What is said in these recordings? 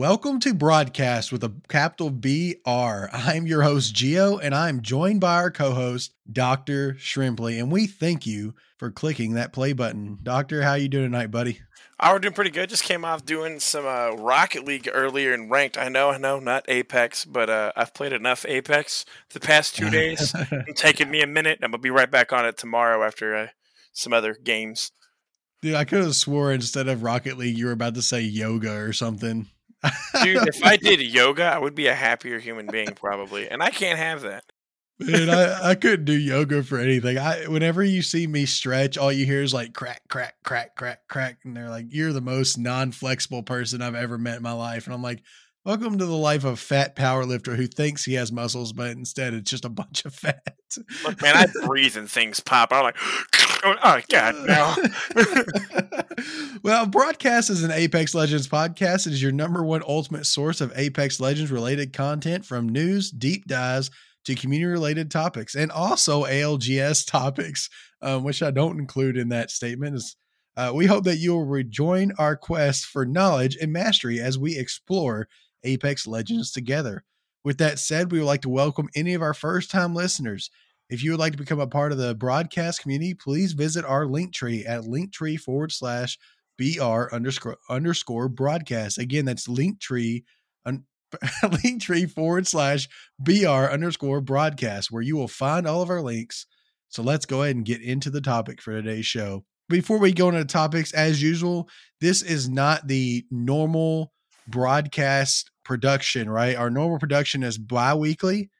Welcome to Broadcast with a capital BR. I'm your host, Geo, and I'm joined by our co-host, Dr. Shrimply, and we thank you for clicking that play button. Doctor, how you doing tonight, buddy? Oh, we're doing pretty good. Just came off doing some Rocket League earlier and ranked. I know, not Apex, but I've played enough Apex the past 2 days. It's taking me a minute. I'm going to be right back on it tomorrow after some other games. Dude, I could have swore instead of Rocket League, you were about to say yoga or something. Dude, if I did yoga, I would be a happier human being probably, and I can't have that. Man, I couldn't do yoga for anything. Whenever you see me stretch, all you hear is like crack, crack, crack, crack, crack, and they're like, "You're the most non-flexible person I've ever met in my life." And I'm like, "Welcome to the life of fat powerlifter who thinks he has muscles, but instead it's just a bunch of fat." Look, man, I breathe and things pop. I'm like, oh God, no. Well, Broadcast is an Apex Legends podcast. It is your #1 ultimate source of Apex Legends related content, from news, deep dives, to community related topics, and also ALGS topics, which I don't include in that statement. We hope that you will rejoin our quest for knowledge and mastery as we explore Apex Legends together. With that said, we would like to welcome any of our first-time listeners. If you would like to become a part of the Broadcast community, please visit our Linktree at Linktree/BR_broadcast. Again, that's Linktree/BR_broadcast, where you will find all of our links. So let's go ahead and get into the topic for today's show. Before we go into topics, as usual, this is not the normal broadcast production, right? Our normal production is bi-weekly.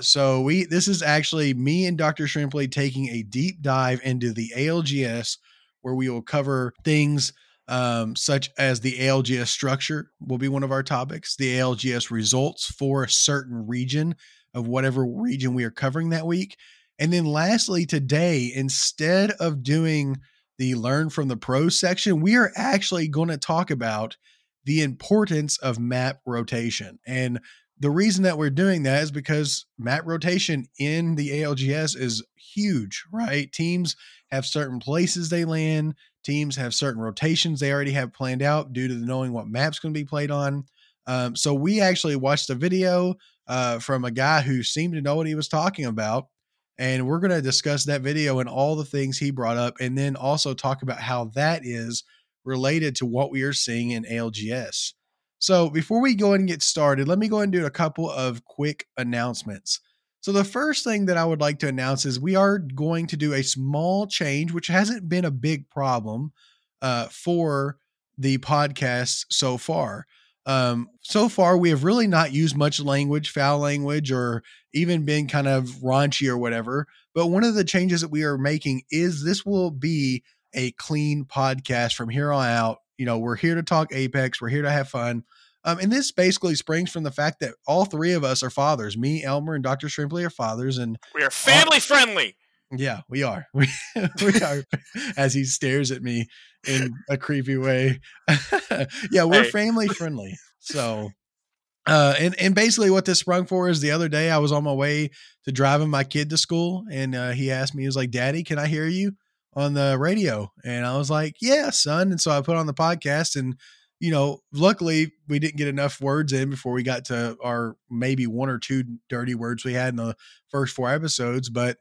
So this is actually me and Dr. Shrimply taking a deep dive into the ALGS, where we will cover things such as the ALGS structure will be one of our topics, the ALGS results for a certain region of whatever region we are covering that week. And then lastly, today, instead of doing the Learn from the Pro section, we are actually going to talk about the importance of map rotation. And the reason that we're doing that is because map rotation in the ALGS is huge, right? Teams have certain places they land. Teams have certain rotations they already have planned out due to knowing what map's going to be played on. So we actually watched a video from a guy who seemed to know what he was talking about. And we're going to discuss that video and all the things he brought up, and then also talk about how that is related to what we are seeing in ALGS. So before we go and get started, let me go and do a couple of quick announcements. So the first thing that I would like to announce is we are going to do a small change, which hasn't been a big problem for the podcast so far. So far, we have really not used much language, foul language, or even been kind of raunchy or whatever. But one of the changes that we are making is this will be a clean podcast from here on out. You know, we're here to talk Apex. We're here to have fun. And this basically springs from the fact that all three of us are fathers. Me, Elmer, and Dr. Shrimply are fathers. And we are family friendly. Yeah, we are. We are, as he stares at me in a creepy way. Yeah, we're family friendly. So, and basically what this sprung for is the other day I was on my way to driving my kid to school, and he asked me, he was like, "Daddy, can I hear you on the radio?" And I was like, "Yeah, son." And so I put on the podcast, and, you know, luckily we didn't get enough words in before we got to our maybe one or two dirty words we had in the first 4 episodes, but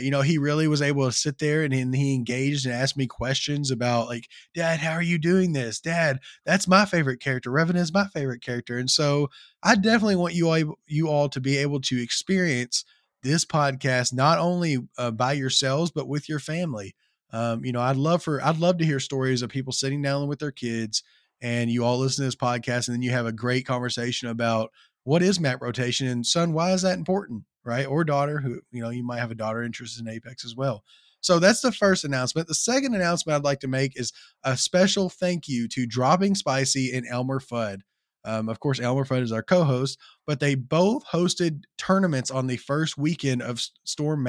you know, he really was able to sit there and he engaged and asked me questions about, like, "Dad, how are you doing this? Dad, that's my favorite character. Revan is my favorite character." And so I definitely want you all to be able to experience this podcast, not only by yourselves, but with your family. You know, I'd love to hear stories of people sitting down with their kids, and you all listen to this podcast, and then you have a great conversation about what is map rotation and, "Son, why is that important?" Right? Or daughter, who, you know, you might have a daughter interested in Apex as well. So that's the first announcement. The second announcement I'd like to make is a special thank you to Dropping Spicy and Elmer Fudd. Of course, Elmer Fudd is our co-host, but they both hosted tournaments on the first weekend of Storm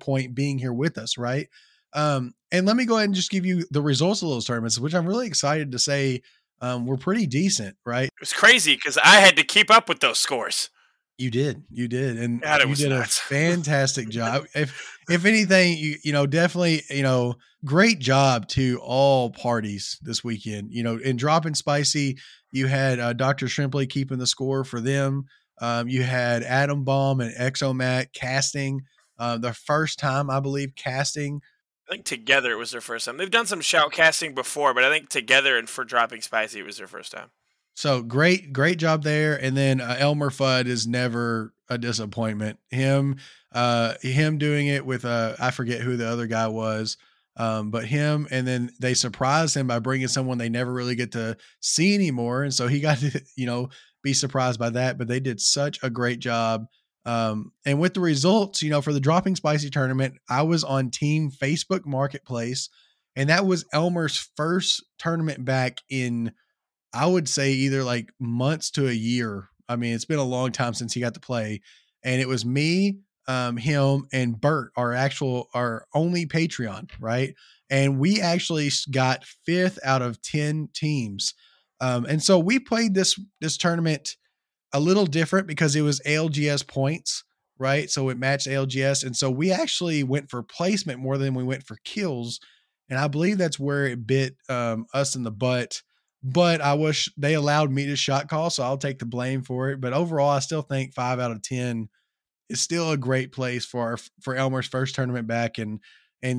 Point being here with us, right? And let me go ahead and just give you the results of those tournaments, which I'm really excited to say were pretty decent, right? It was crazy because I had to keep up with those scores. You did, and God, you did nuts. A fantastic job. If anything, you know, definitely, you know, great job to all parties this weekend. You know, in Dropping Spicy, you had Dr. Shrimply keeping the score for them. You had Adam Bomb and ExoMat casting their first time, I believe, casting. I think together it was their first time. They've done some shout casting before, but I think together and for Dropping Spicy, it was their first time. So great job there. And then Elmer Fudd is never a disappointment. Him doing it with I forget who the other guy was, but him. And then they surprised him by bringing someone they never really get to see anymore, and so he got to, you know, be surprised by that. But they did such a great job. And with the results, you know, for the Dropping Spicy tournament, I was on Team Facebook Marketplace, and that was Elmer's first tournament back in, I would say, either like months to a year. I mean, it's been a long time since he got to play. And it was me, him, and Bert, our only Patreon, right? And we actually got 5th out of 10 teams. And so we played this tournament a little different because it was ALGS points, right? So it matched ALGS. And so we actually went for placement more than we went for kills. And I believe that's where it bit us in the butt. But I wish they allowed me to shot call, so I'll take the blame for it. But overall, I still think 5 out of 10 is still a great place for Elmer's first tournament back. And you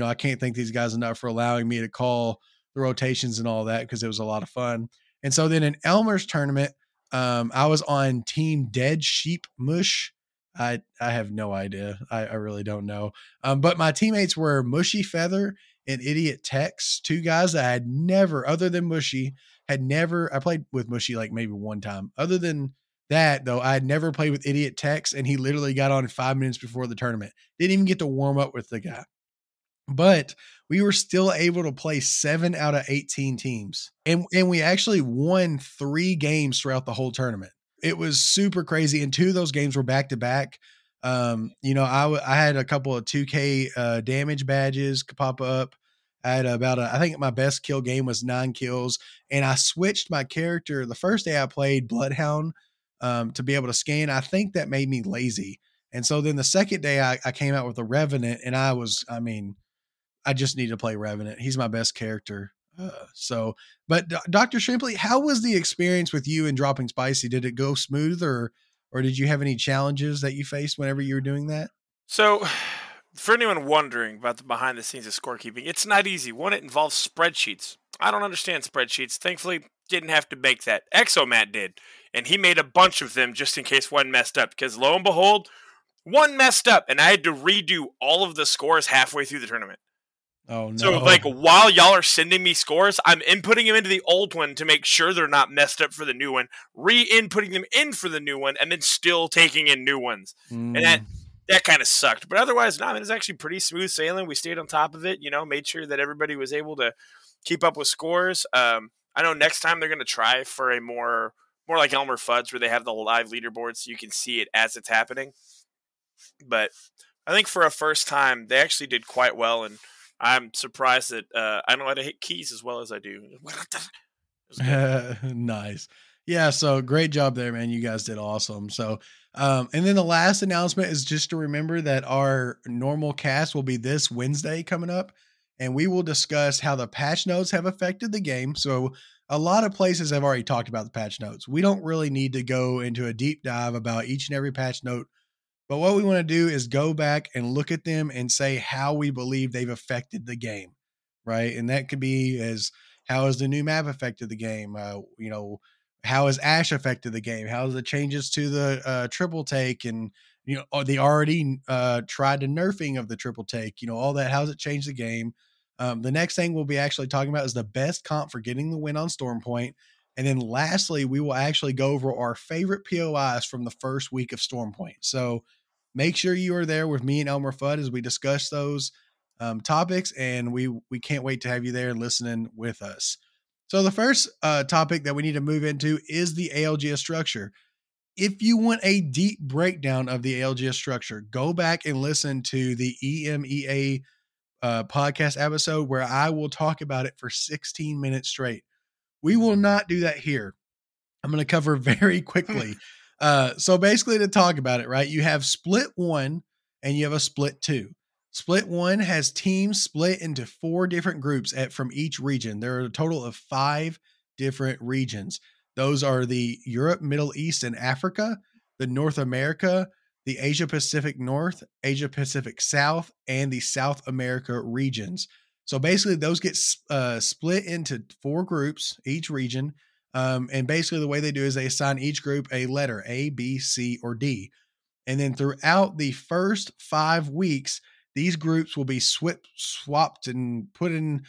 know, I can't thank these guys enough for allowing me to call the rotations and all that, because it was a lot of fun. And so then in Elmer's tournament, I was on Team Dead Sheep Mush. I have no idea. I really don't know. But my teammates were Mushy Feather and Idiot Tex, two guys that I had never, other than Mushy, I played with Mushy like maybe one time. Other than that, though, I had never played with Idiot Tex, and he literally got on 5 minutes before the tournament. Didn't even get to warm up with the guy. But we were still able to play 7 out of 18 teams. And we actually won 3 games throughout the whole tournament. It was super crazy, and 2 of those games were back-to-back. You know, I had a couple of 2K damage badges pop up. I had I think my best kill game was 9 kills, and I switched my character. The first day I played Bloodhound to be able to scan. I think that made me lazy. And so then the second day I came out with a Revenant, and I just need to play Revenant. He's my best character. But Dr. Shrimply, how was the experience with you in Dropping Spicy? Did it go smooth, or did you have any challenges that you faced whenever you were doing that? So for anyone wondering about the behind the scenes of scorekeeping, it's not easy. One, it involves spreadsheets. I don't understand spreadsheets. Thankfully, didn't have to make that. ExoMat did, and he made a bunch of them just in case one messed up, because lo and behold, one messed up, and I had to redo all of the scores halfway through the tournament. Oh, no. So, like, while y'all are sending me scores, I'm inputting them into the old one to make sure they're not messed up for the new one, re-inputting them in for the new one, and then still taking in new ones. Mm. And that kind of sucked. But otherwise, no, I mean, it was actually pretty smooth sailing. We stayed on top of it, you know, made sure that everybody was able to keep up with scores. I know next time they're going to try for a more like Elmer Fudd's, where they have the live leaderboard so you can see it as it's happening. But I think for a first time, they actually did quite well, and I'm surprised that I know how to hit keys as well as I do. Nice. Yeah, so great job there, man. You guys did awesome. So, and then the last announcement is just to remember that our normal cast will be this Wednesday coming up, and we will discuss how the patch notes have affected the game. So a lot of places have already talked about the patch notes. We don't really need to go into a deep dive about each and every patch note. But what we want to do is go back and look at them and say how we believe they've affected the game, right? And that could be as, how has the new map affected the game? You know, how has Ash affected the game? How has the changes to the triple take and, you know, the already tried to nerfing of the triple take, you know, all that, how's it changed the game? The next thing we'll be actually talking about is the best comp for getting the win on Storm Point. And then lastly, we will actually go over our favorite POIs from the first week of Storm Point. So make sure you are there with me and Elmer Fudd as we discuss those topics. And we can't wait to have you there listening with us. So the first topic that we need to move into is the ALGS structure. If you want a deep breakdown of the ALGS structure, go back and listen to the EMEA podcast episode where I will talk about it for 16 minutes straight. We will not do that here. I'm going to cover very quickly So basically, to talk about it, right, you have split one and you have a split two. Split one has teams split into four different groups from each region. There are a total of 5 different regions. Those are the Europe, Middle East, and Africa, the North America, the Asia Pacific North, Asia Pacific South, and the South America regions. So basically those get split into 4 groups, each region. And basically the way they do is they assign each group a letter, A, B, C, or D. And then throughout the first 5 weeks, these groups will be swapped and put in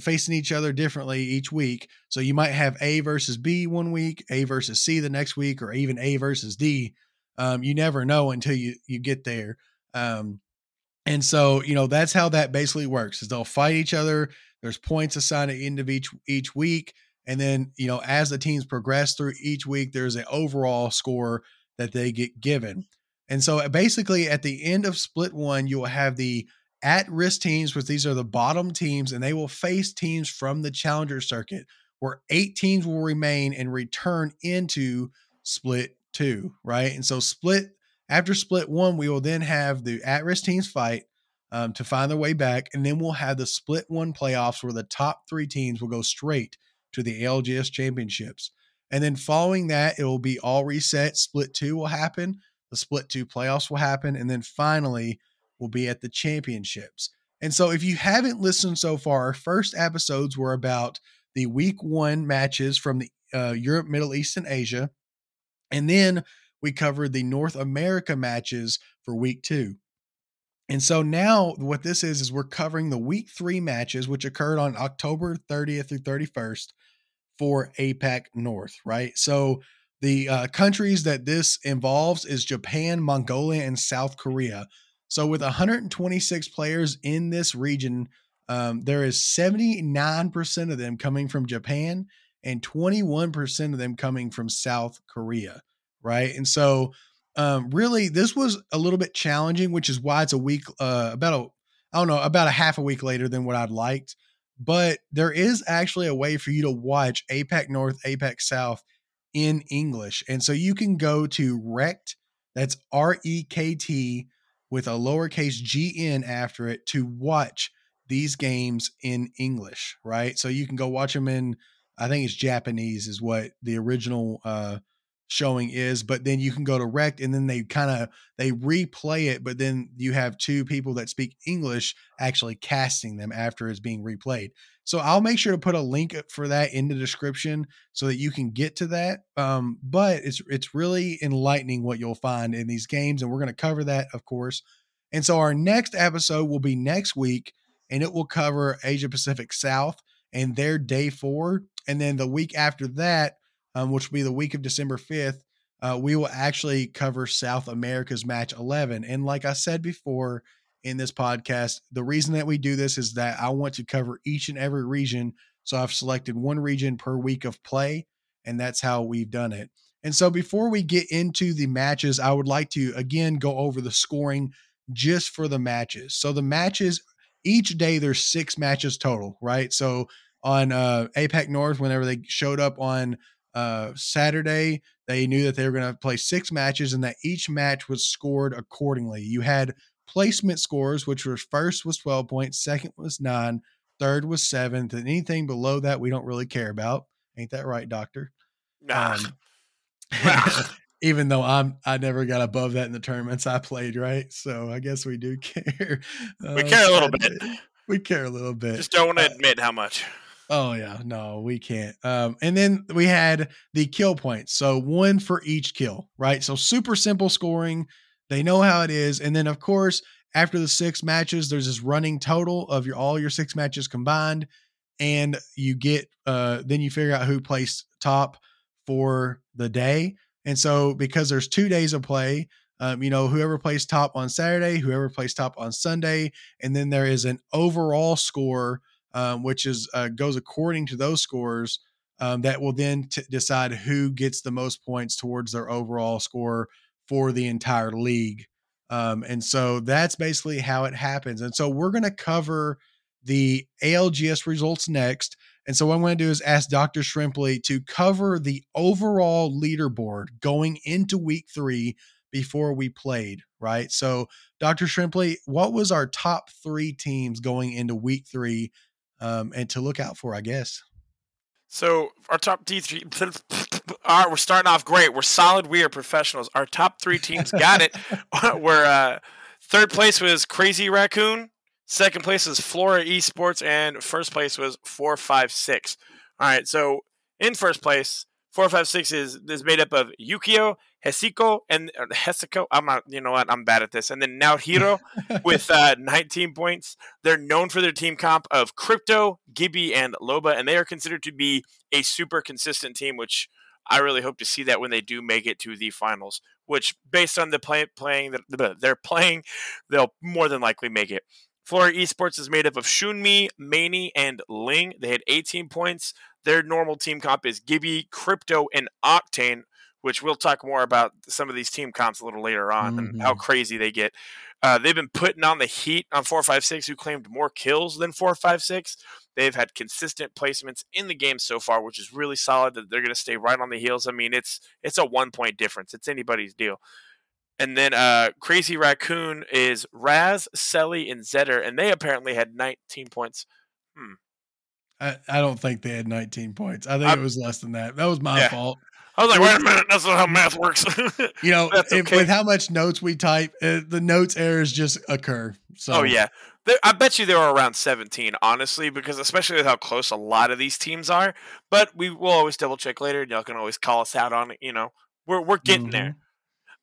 facing each other differently each week. So you might have A versus B one week, A versus C the next week, or even A versus D. You never know until you get there. And so, you know, that's how that basically works, is they'll fight each other. There's points assigned at the end of each week. And then, you know, as the teams progress through each week, there's an overall score that they get given. And so basically at the end of split one, you will have the at-risk teams, which these are the bottom teams, and they will face teams from the challenger circuit, where 8 teams will remain and return into split two, right? And so after split one, we will then have the at-risk teams fight to find their way back. And then we'll have the split one playoffs, where the top 3 teams will go straight to the ALGS championships. And then following that, it will be all reset. Split two will happen. The split two playoffs will happen. And then finally we'll be at the championships. And so if you haven't listened so far, our first episodes were about the week one matches from the Europe, Middle East, and Asia. And then we covered the North America matches for week 2. And so now what this is we're covering the week 3 matches, which occurred on October 30th through 31st for APAC North, right? So the countries that this involves is Japan, Mongolia, and South Korea. So with 126 players in this region, there is 79% of them coming from Japan and 21% of them coming from South Korea, right? And so really this was a little bit challenging, which is why it's a week, about a half a week later than what I'd liked. But there is actually a way for you to watch APAC North, APAC South in English. And so you can go to REKT, that's REKT with a lowercase gn after it, to watch these games in English, right? So you can go watch them in, I think it's Japanese is what the original showing is, but then you can go to REKT and then they replay it, but then you have 2 people that speak English actually casting them after it's being replayed. So I'll make sure to put a link for that in the description so that you can get to that. But it's really enlightening what you'll find in these games. And we're going to cover that, of course. And so our next episode will be next week, and it will cover Asia Pacific South and their day 4. And then the week after that, which will be the week of December 5th, we will actually cover South America's match 11. And like I said before in this podcast, the reason that we do this is that I want to cover each and every region. So I've selected one region per week of play, and that's how we've done it. And so before we get into the matches, I would like to, again, go over the scoring just for the matches. So the matches, each day there's 6 matches total, right? So on APAC North, whenever they showed up on Saturday, they knew that they were going to play 6 matches and that each match was scored accordingly. You had placement scores, which were first was 12 points, second was 9, third was 7th, and anything below that we don't really care about. Ain't that right, Doctor? Nah. Even though I never got above that in the tournaments I played, right? So I guess we do care. We care a little bit. We care a little bit. Just don't want to admit how much. Oh yeah, no, we can't. And then we had the kill points. So 1 for each kill, right? So super simple scoring. They know how it is. And then, of course, after the 6 matches, there's this running total of all your 6 matches combined. And you get then you figure out who placed top for the day. And so because there's 2 days of play, whoever placed top on Saturday, whoever placed top on Sunday. And then there is an overall score, which is goes according to those scores that will then decide who gets the most points towards their overall score for the entire league. And so that's basically how it happens. And so we're going to cover the ALGS results next. And so what I'm going to do is ask Dr. Shrimply to cover the overall leaderboard going into week 3 before we played, right? So Dr. Shrimply, what was our top 3 teams going into week 3 and to look out for, I guess? So our top three, we're starting off great. We're solid. We are professionals. Our top 3 teams got it. We're third place was Crazy Raccoon. Second place was Flora Esports, and first place was 456. All right, so in first place, 456 is made up of Yukio, Hesiko, and Hesiko. I'm not, you know what? I'm bad at this. And then Naohiro with 19 points. They're known for their team comp of Crypto, Gibby, and Loba, and they are considered to be a super consistent team, which I really hope to see that when they do make it to the finals. Which, based on the playing that they're playing, they'll more than likely make it. Flora Esports is made up of Shunmi, Maney, and Ling. They had 18 points. Their normal team comp is Gibby, Crypto, and Octane, which we'll talk more about some of these team comps a little later on and how crazy they get. They've been putting on the heat on 456, who claimed more kills than 456. They've had consistent placements in the game so far, which is really solid that they're going to stay right on the heels. I mean, it's a 1-point difference. It's anybody's deal. And then Crazy Raccoon is Raz, Selly, and Zetter, and they apparently had 19 points. I don't think they had 19 points. I think it was less than that. That was my fault. I was like, wait a minute, that's not how math works. You know, with how much notes we type, the notes errors just occur. So. Oh, yeah. I bet you they were around 17, honestly, because especially with how close a lot of these teams are. But we will always double-check later, and y'all can always call us out on it. You know, we're getting there.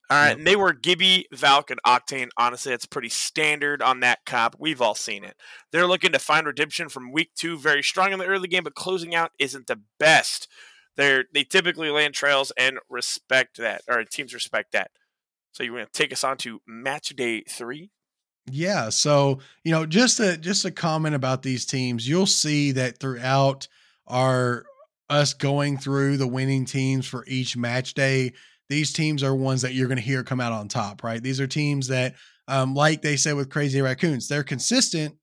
All right, and they were Gibby, Valk, and Octane. Honestly, it's pretty standard on that comp. We've all seen it. They're looking to find redemption from week 2. Very strong in the early game, but closing out isn't the best. They typically land trails and respect that, or teams respect that. So you're going to take us on to match day 3? Yeah, so you know, just a comment about these teams. You'll see that throughout us going through the winning teams for each match day. These teams are ones that you're going to hear come out on top, right? These are teams that, like they said with Crazy Raccoons, they're consistent.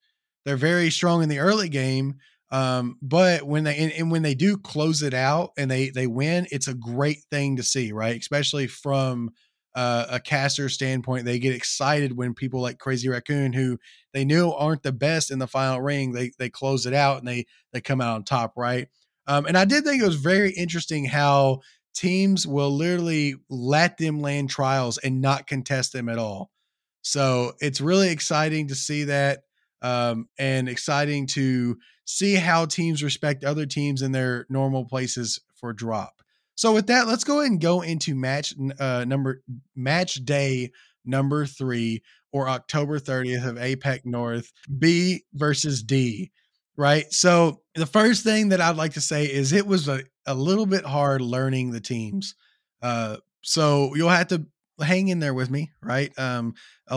They're very strong in the early game. But when they, and when they do close it out and they win, it's a great thing to see, right? Especially from a caster standpoint, they get excited when people like Crazy Raccoon, who they knew aren't the best in the final ring, they close it out and they come out on top, right? And I did think it was very interesting how teams will literally let them land trials and not contest them at all. So it's really exciting to see that and exciting to see how teams respect other teams in their normal places for drop. So with that, let's go ahead and go into match day number 3 or October 30th of APAC North, B versus D. Right. So the first thing that I'd like to say is it was a little bit hard learning the teams. So you'll have to hang in there with me. Right. A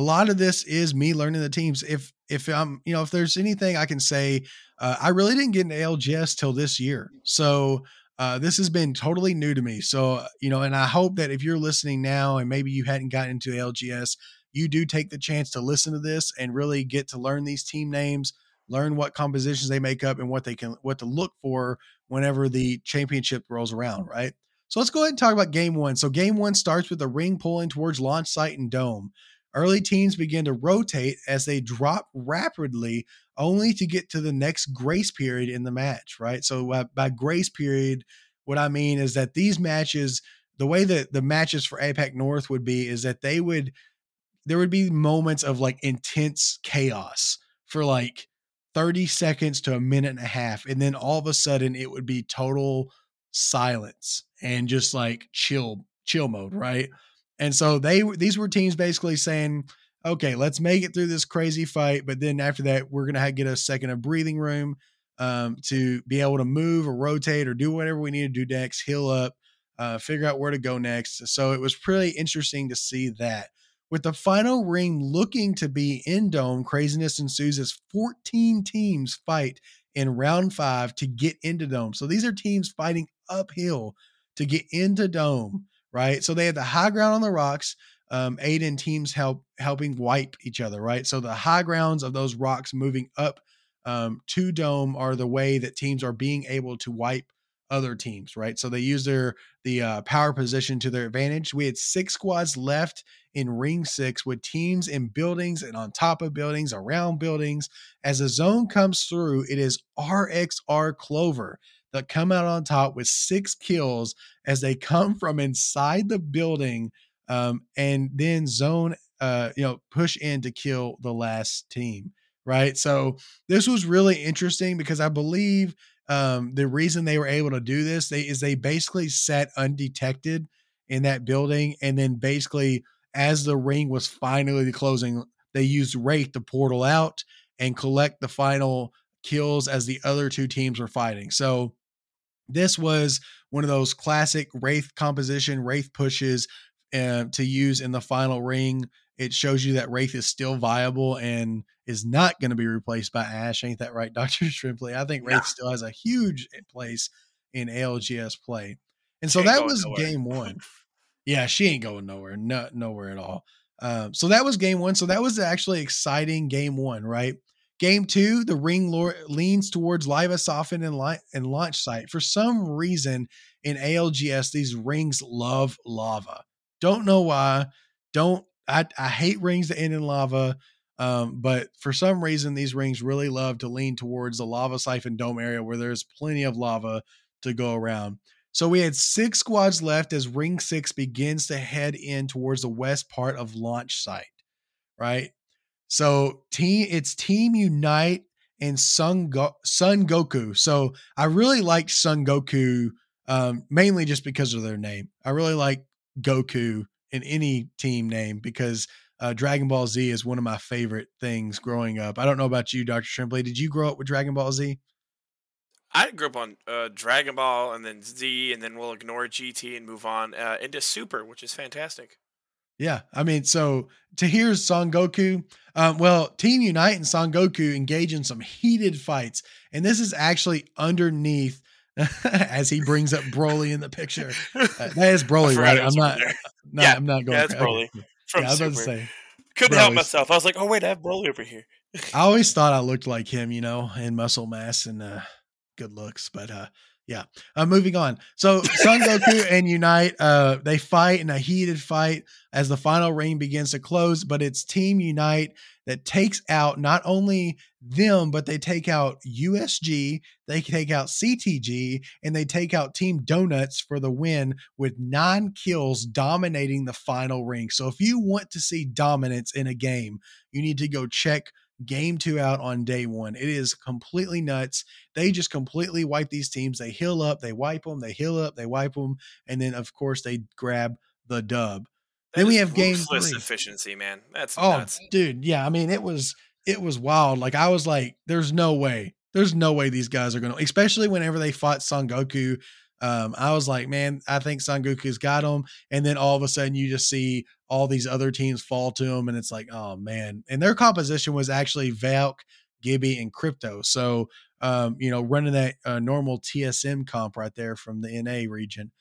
lot of this is me learning the teams. If I'm, you know, if there's anything I can say, I really didn't get into ALGS till this year. So this has been totally new to me. So, you know, and I hope that if you're listening now and maybe you hadn't gotten into ALGS, you do take the chance to listen to this and really get to learn these team names, learn what compositions they make up and what to look for whenever the championship rolls around, right? So let's go ahead and talk about game 1. So game 1 starts with the ring pulling towards launch site and dome. Early teams begin to rotate as they drop rapidly only to get to the next grace period in the match, right? So by grace period, what I mean is that these matches, the way that the matches for APAC North would be is that there would be moments of like intense chaos for like 30 seconds to a minute and a half. And then all of a sudden it would be total silence and just like chill mode. Right. And so these were teams basically saying, okay, let's make it through this crazy fight. But then after that, we're going to get a second of breathing room to be able to move or rotate or do whatever we need to do next, heal up, figure out where to go next. So it was pretty interesting to see that. With the final ring looking to be in dome, craziness ensues as 14 teams fight in round 5 to get into dome. So these are teams fighting uphill to get into dome, right? So they have the high ground on the rocks, Aiden teams helping wipe each other, right? So the high grounds of those rocks moving up two dome are the way that teams are being able to wipe other teams, right? So they use the power position to their advantage. We had 6 squads left in Ring 6 with teams in buildings and on top of buildings, around buildings. As the zone comes through, it is RXR Clover that come out on top with 6 kills as they come from inside the building and then zone, push in to kill the last team, right? So this was really interesting because I believe the reason they were able to do this is they basically sat undetected in that building. And then basically as the ring was finally closing, they used REKT to portal out and collect the final kills as the other two teams were fighting. So this was one of those classic Wraith composition, Wraith pushes to use in the final ring. It shows you that Wraith is still viable and is not going to be replaced by Ashe. Ain't that right, Dr. Shrimply? I think Wraith still has a huge place in ALGS play. And so that was game one. Yeah, she ain't going nowhere. No, nowhere at all. So that was game one. So that was actually exciting game one, right? Game two, the ring leans towards Liva, Soften, and Launch Site. For some reason in ALGS, these rings love lava. Don't know why. I hate rings that end in lava, but for some reason, these rings really love to lean towards the lava siphon dome area where there's plenty of lava to go around. So we had 6 squads left as Ring 6 begins to head in towards the west part of Launch Site, right? So it's Team Unite and Son Goku. So I really liked Son Goku, mainly just because of their name. I really like Goku in any team name because Dragon Ball Z is one of my favorite things growing up. I don't know about you, Dr. Shrimply. Did you grow up with Dragon Ball Z? I grew up on Dragon Ball and then Z, and then we'll ignore GT and move on into Super, which is fantastic. Yeah. I mean, so to hear Son Goku, Team Unite and Son Goku engage in some heated fights. And this is actually underneath as he brings up Broly in the picture. That is Broly, right? I'm not going. Yeah, that's Broly. Okay. I was about to say. Couldn't help myself. I was like, oh wait, I have Broly over here. I always thought I looked like him, in muscle mass and good looks, but moving on. So Son Goku and Unite, they fight in a heated fight as the final ring begins to close, but it's Team Unite that takes out not only them, but they take out USG, they take out CTG, and they take out Team Donuts for the win with 9 kills, dominating the final ring. So if you want to see dominance in a game, you need to go check Game 2 out on day 1. It is completely nuts. They just completely wipe these teams. They heal up, they wipe them, they heal up, they wipe them. And then of course they grab the dub. Then we have game 3. Efficiency, man. That's nuts. Dude. Yeah. I mean, it was wild. Like I was like, there's no way these guys are going to, especially whenever they fought Son Goku. I was like, man, I think Son Goku's got him. And then all of a sudden you just see all these other teams fall to him. And it's like, oh man. And their composition was actually Valk, Gibby, and Crypto. So, running that normal TSM comp right there from the NA region.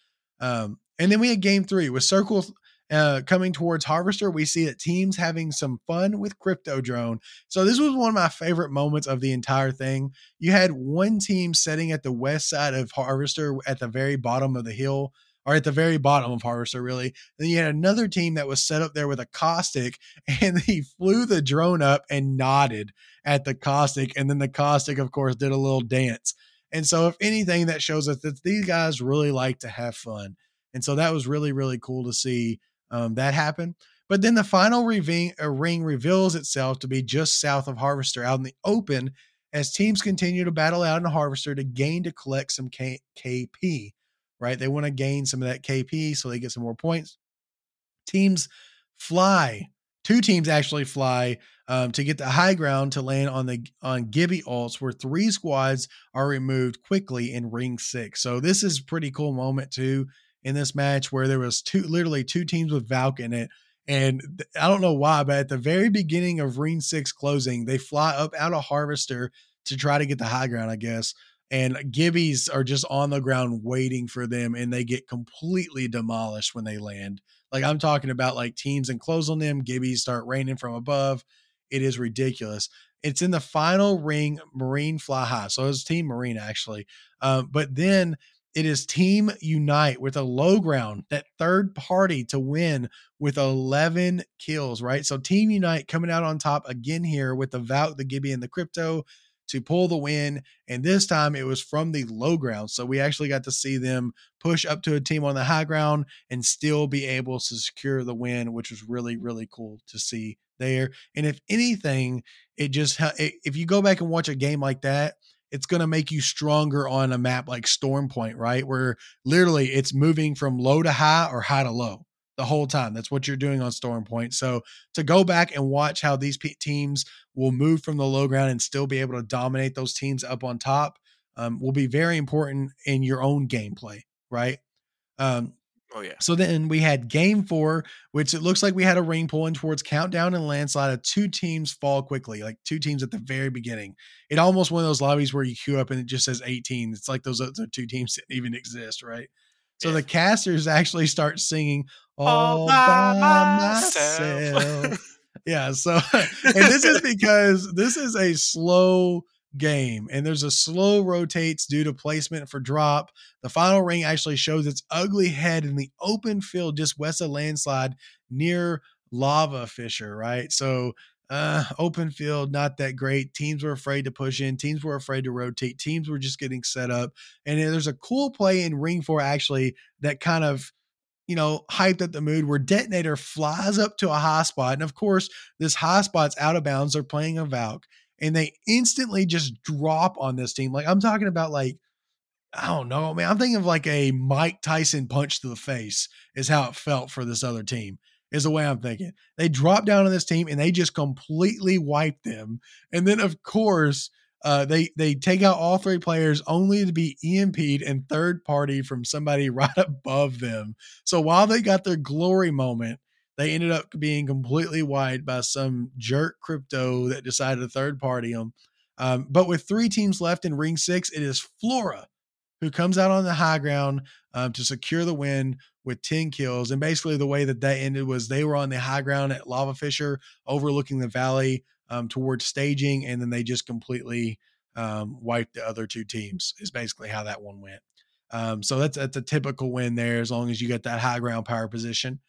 And then we had game 3 with Circle coming towards Harvester. We see that teams having some fun with Crypto Drone. So this was one of my favorite moments of the entire thing. You had one team sitting at the west side of Harvester at the very bottom of the hill, or at the very bottom of Harvester, really. Then you had another team that was set up there with a caustic, and he flew the drone up and nodded at the caustic. And then the caustic, of course, did a little dance. And so if anything, that shows us that these guys really like to have fun. And so that was really, really cool to see that happened. But then the final ring reveals itself to be just south of Harvester, out in the open, as teams continue to battle out in the Harvester to collect some KP, right? They want to gain some of that KP so they get some more points. Teams fly. 2 teams actually fly to get the high ground to land on Gibby ults, where 3 squads are removed quickly in Ring 6. So this is a pretty cool moment too, in this match where there was literally two teams with Valk in it. And I don't know why, but at the very beginning of Ring 6 closing, they fly up out of Harvester to try to get the high ground, I guess. And Gibbies are just on the ground waiting for them. And they get completely demolished when they land. Like I'm talking about like teams and close on them. Gibbies start raining from above. It is ridiculous. It's in the final ring, Marine Fly High. So it's Team Marine, actually. But then it is Team Unite with a low ground, that third party to win with 11 kills, right? So Team Unite coming out on top again here with the Valk, the Gibby, and the Crypto to pull the win. And this time it was from the low ground. So we actually got to see them push up to a team on the high ground and still be able to secure the win, which was really, really cool to see there. And if anything, it just, if you go back and watch a game like that, it's going to make you stronger on a map like Storm Point, right? Where literally it's moving from low to high or high to low the whole time. That's what you're doing on Storm Point. So to go back and watch how these teams will move from the low ground and still be able to dominate those teams up on top will be very important in your own gameplay, right? Oh, yeah. So then we had game four, which it looks like we had a ring pulling towards Countdown and Landslide of two teams fall quickly, like two teams at the very beginning. It almost one of those lobbies where you queue up and it just says 18. It's like those other two teams didn't even exist, right? So the casters actually start singing all by myself. Yeah. So, and this is because this is a slow game and there's a slow rotates due to placement for drop. The final ring actually shows its ugly head in the open field just west of Landslide near Lava Fisher, right? So open field, not that great. Teams were afraid to push in. Teams were afraid to rotate. Teams were just getting set up. And there's a cool play in ring four actually that kind of, you know, hyped up the mood where Detonator flies up to a high spot. And of course, this high spot's out of bounds. They're playing a Valk. And they instantly just drop on this team. Like I'm talking about like, I don't know, man, I'm thinking of like a Mike Tyson punch to the face is how it felt for this other team is the way I'm thinking. They dropped down on this team and they just completely wiped them. And then of course they take out all three players only to be EMP'd and third party from somebody right above them. So while they got their glory moment, they ended up being completely wiped by some jerk Crypto that decided to third party them. But with three teams left in ring six, it is Flora who comes out on the high ground to secure the win with 10 kills. And basically the way that that ended was they were on the high ground at Lava Fisher overlooking the valley towards staging. And then they just completely wiped the other two teams is basically how that one went. So that's a typical win there as long as you get that high ground power position.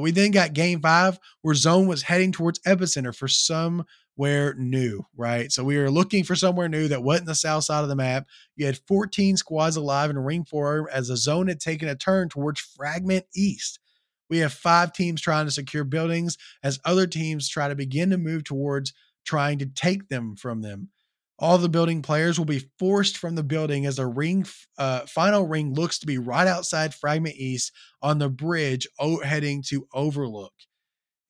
We then got game five where Zone was heading towards Epicenter for somewhere new, right? So we were looking for somewhere new that wasn't the south side of the map. You had 14 squads alive in Ring 4 as the Zone had taken a turn towards Fragment East. We have five teams trying to secure buildings as other teams try to begin to move towards trying to take them from them. All the building players will be forced from the building as the ring final ring looks to be right outside Fragment East on the bridge heading to Overlook.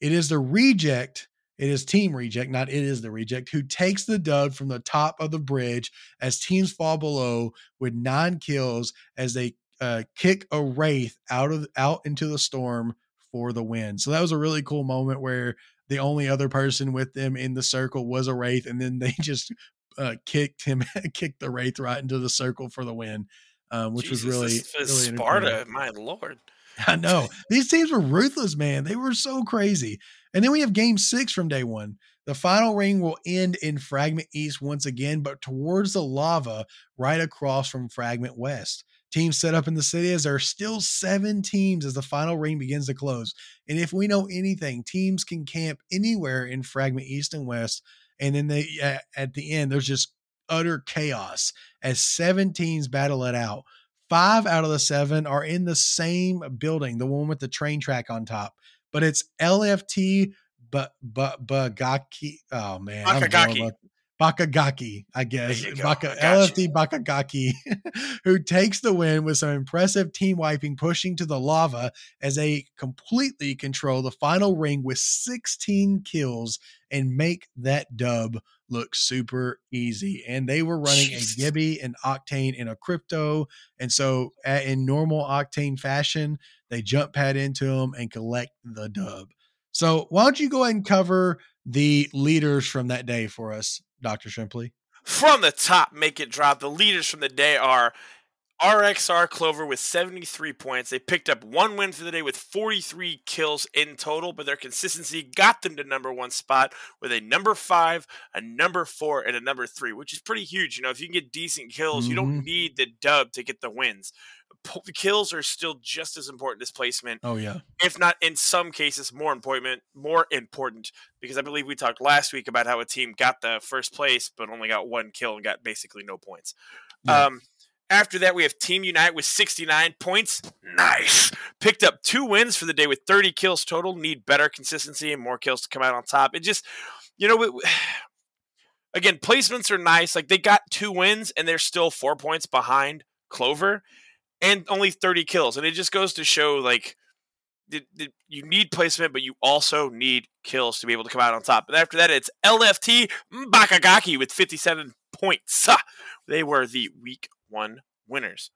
It is the Reject. It is Team Reject, not it is the Reject, who takes the dub from the top of the bridge as teams fall below with 9 kills as they kick a Wraith out into the storm for the win. So that was a really cool moment where the only other person with them in the circle was a Wraith, and then they just kicked the Wraith right into the circle for the win, which Jesus, was really, this really Sparta. My Lord. I know these teams were ruthless, man. They were so crazy. And then we have game six from day one. The final ring will end in Fragment East once again, but towards the lava right across from Fragment West. Teams set up in the city as there are still 7 teams as the final ring begins to close. And if we know anything, teams can camp anywhere in Fragment East and West. And then they, at the end, there's just utter chaos as 7 teams battle it out. 5 out of the 7 are in the same building, the one with the train track on top. But it's LFT Bakagaki. Oh, man. Bakagaki. Bakagaki, I guess. LFT Bakagaki, who takes the win with some impressive team wiping, pushing to the lava as they completely control the final ring with 16 kills and make that dub look super easy. And they were running a Gibby, an Octane, and a Crypto. And so in normal Octane fashion, they jump pad into them and collect the dub. So why don't you go ahead and cover the leaders from that day for us, Dr. Shrimply? From the top, make it drop. The leaders from the day are RXR Clover with 73 points. They picked up one win for the day with 43 kills in total, but their consistency got them to #1 spot with a #5, a #4, and a #3, which is pretty huge. You know, if you can get decent kills, you don't need the dub to get the wins. Kills are still just as important as placement. Oh yeah, if not in some cases more important, because I believe we talked last week about how a team got the first place but only got one kill and got basically no points. Yeah. After that, we have Team Unite with 69 points. Nice. Picked up 2 wins for the day with 30 kills total. Need better consistency and more kills to come out on top. It just, you know, again, placements are nice. Like, they got 2 wins, and they're still 4 points behind Clover and only 30 kills. And it just goes to show, like, you need placement, but you also need kills to be able to come out on top. And after that, it's LFT Bakagaki with 57 points. They were the week 1 winners.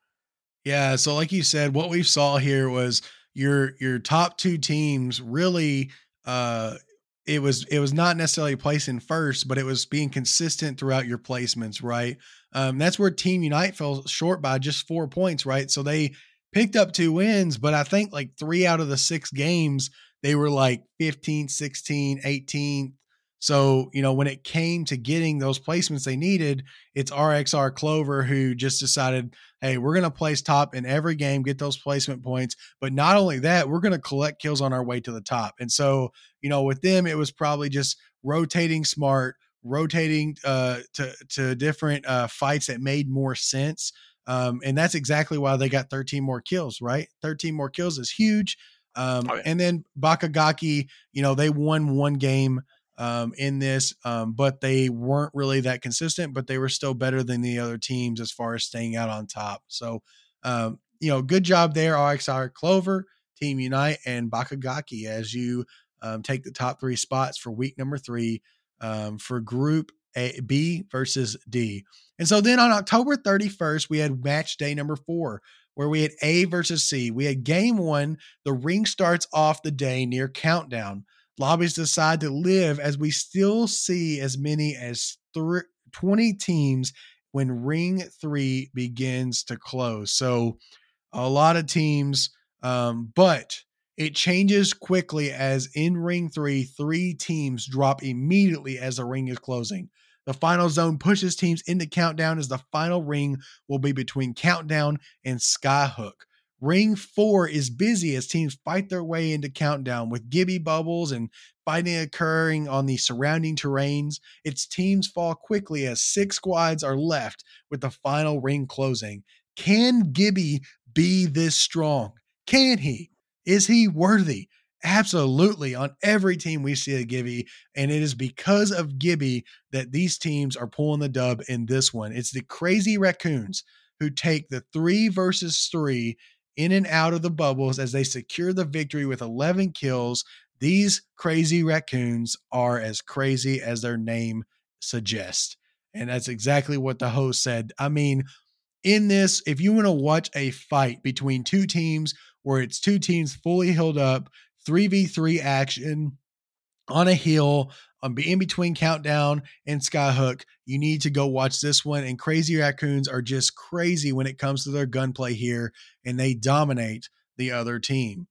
Yeah, so like you said, what we saw here was your top 2 teams really, it was not necessarily placing first, but it was being consistent throughout your placements, right? That's where Team Unite fell short by just 4 points, right? So they picked up 2 wins, but I think like 3 out of the 6 games, they were like 15, 16, 18. So, you know, when it came to getting those placements they needed, it's RXR Clover who just decided, hey, we're going to place top in every game, get those placement points. But not only that, we're going to collect kills on our way to the top. And so, you know, with them, it was probably just rotating smart, rotating to different fights that made more sense. And that's exactly why they got 13 more kills, right? 13 more kills is huge. And then Bakagaki, you know, they won 1 game in this, but they weren't really that consistent, but they were still better than the other teams as far as staying out on top. So, you know, good job there, RXR Clover, Team Unite, and Bakagaki, as you take the top 3 spots for week 3 for Group B versus D. And so then on October 31st, we had match day #4, where we had A versus C. We had game 1. The ring starts off the day near countdown. Lobbies decide to live as we still see as many as 20 teams when ring 3 begins to close. So a lot of teams, but it changes quickly as in ring 3, 3 teams drop immediately as the ring is closing. The final zone pushes teams into countdown as the final ring will be between countdown and Skyhook. Ring 4 is busy as teams fight their way into countdown with Gibby bubbles and fighting occurring on the surrounding terrains. Its teams fall quickly as 6 squads are left with the final ring closing. Can Gibby be this strong? Can he? Is he worthy? Absolutely. On every team we see a Gibby, and it is because of Gibby that these teams are pulling the dub in this one. It's the Crazy Raccoons who take the 3 versus 3 in and out of the bubbles as they secure the victory with 11 kills. These Crazy Raccoons are as crazy as their name suggests. And that's exactly what the host said. I mean, in this, if you want to watch a fight between 2 teams where it's 2 teams fully held up, 3v3 action on a hill, in between countdown and Skyhook, you need to go watch this one. And Crazy Raccoons are just crazy when it comes to their gunplay here, and they dominate the other team.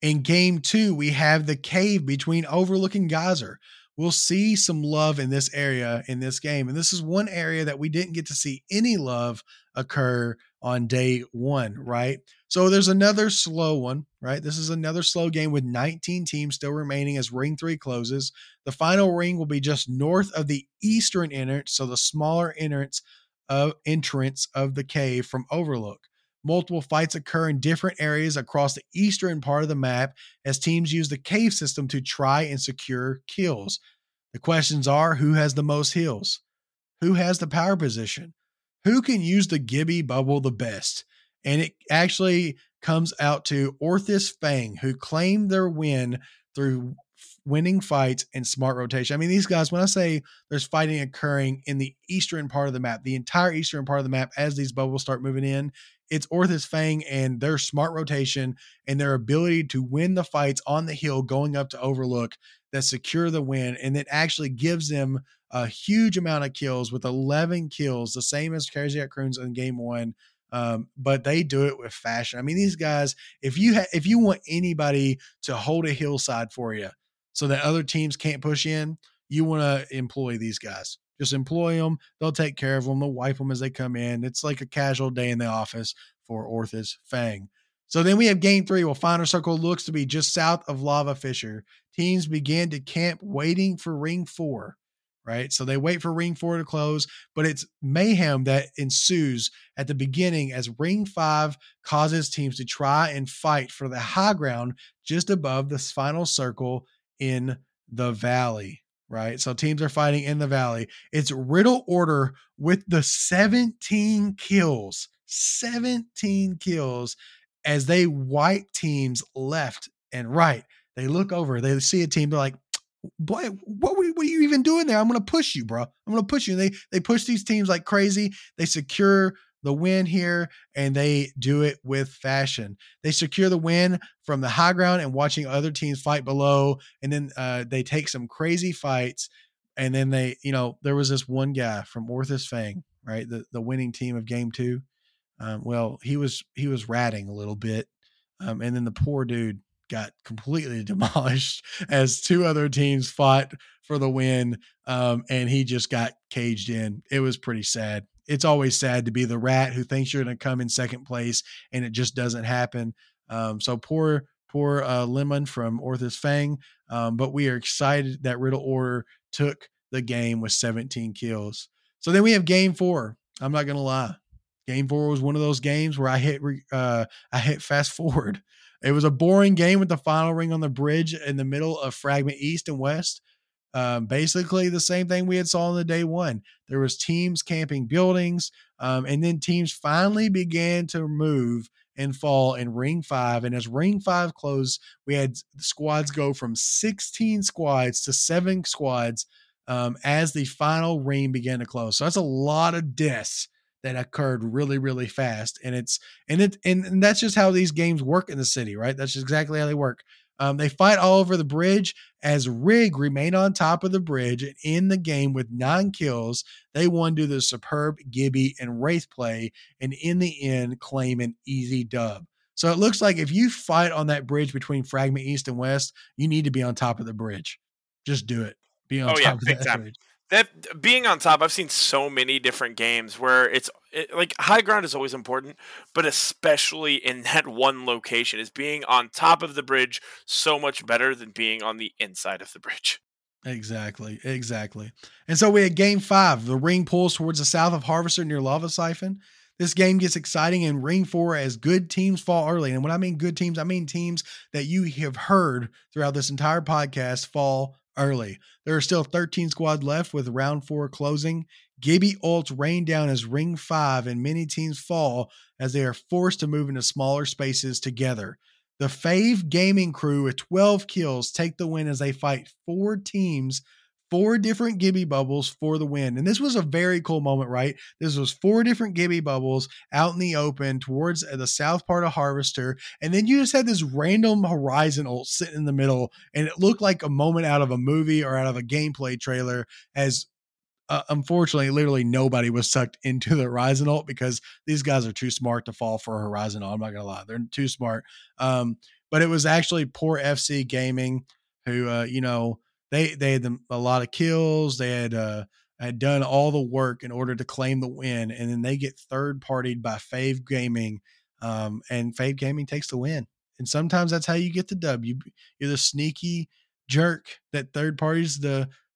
In game 2, we have the cave between Overlook and Geyser. We'll see some love in this area in this game. And this is one area that we didn't get to see any love occur on day 1, right? So there's another slow one, right? This is another slow game with 19 teams still remaining as ring 3 closes. The final ring will be just north of the eastern entrance, so the smaller entrance of the cave from Overlook. Multiple fights occur in different areas across the eastern part of the map as teams use the cave system to try and secure kills. The questions are, who has the most heals? Who has the power position? Who can use the Gibby bubble the best? And it actually comes out to Orthrus Fang, who claimed their win through winning fights and smart rotation. I mean, these guys, when I say there's fighting occurring in the eastern part of the map, the entire eastern part of the map, as these bubbles start moving in, it's Orthrus Fang and their smart rotation and their ability to win the fights on the hill going up to Overlook that secure the win. And it actually gives them a huge amount of kills with 11 kills, the same as Crazy Raccoons in game 1. But they do it with fashion. I mean, these guys, if you want anybody to hold a hillside for you so that other teams can't push in, you want to employ these guys. Just employ them. They'll take care of them. They'll wipe them as they come in. It's like a casual day in the office for Orthrus Fang. So then we have game three. Well, Final Circle looks to be just south of Lava Fissure. Teams began to camp waiting for Ring 4, right? So they wait for Ring 4 to close, but it's mayhem that ensues at the beginning as Ring 5 causes teams to try and fight for the high ground just above this Final Circle in the valley, right? So teams are fighting in the valley. It's Riddle Order with the 17 kills as they wipe teams left and right. They look over, they see a team. They're like, boy, what are you even doing there? I'm going to push you, bro. I'm going to push you. And they push these teams like crazy. They secure the win here, and they do it with fashion. They secure the win from the high ground and watching other teams fight below. And then they take some crazy fights. And then they, you know, there was this one guy from Orthrus Fang, right? The winning team of game two. Well, he was ratting a little bit. And then the poor dude got completely demolished as two other teams fought for the win. And he just got caged in. It was pretty sad. It's always sad to be the rat who thinks you're going to come in second place and it just doesn't happen. So poor Lemon from Orthrus Fang. But we are excited that Riddle Order took the game with 17 kills. So then we have game four. I'm not going to lie. Game four was one of those games where I hit fast forward. It was a boring game with the final ring on the bridge in the middle of Fragment East and West. Basically the same thing we had saw in the day one. There was teams camping buildings, and then teams finally began to move and fall in Ring 5. And as Ring 5 closed, we had squads go from 16 squads to 7 squads as the final ring began to close. So that's a lot of deaths that occurred really, really fast. And and that's just how these games work in the city, right? That's just exactly how they work. They fight all over the bridge as Reig remained on top of the bridge and in the game with 9 kills. They won due to the superb Gibby and Wraith play, and in the end claim an easy dub. So it looks like if you fight on that bridge between Fragment East and West, you need to be on top of the bridge. Just do it. Be on top of that bridge. That being on top, I've seen so many different games where like high ground is always important, but especially in that one location is being on top of the bridge so much better than being on the inside of the bridge. Exactly. Exactly. And so we had game 5, the ring pulls towards the south of Harvester near Lava Siphon. This game gets exciting in Ring 4 as good teams fall early. And when I mean good teams, I mean teams that you have heard throughout this entire podcast fall early. There are still 13 squads left with round 4 closing. Gibby ults rain down as Ring 5 and many teams fall as they are forced to move into smaller spaces together. The Fave Gaming crew with 12 kills take the win as they fight 4 teams, 4 different Gibby bubbles for the win. And this was a very cool moment, right? This was 4 different Gibby bubbles out in the open towards the south part of Harvester. And then you just had this random Horizon ult sitting in the middle. And it looked like a moment out of a movie or out of a gameplay trailer as unfortunately, literally nobody was sucked into the Horizon ult because these guys are too smart to fall for a Horizon ult. I'm not going to lie. They're too smart. But it was actually poor FC Gaming who, They had a lot of kills. They had done all the work in order to claim the win, and then they get third-partied by Fave Gaming, and Fave Gaming takes the win. And sometimes that's how you get the dub. You're the sneaky jerk that third parties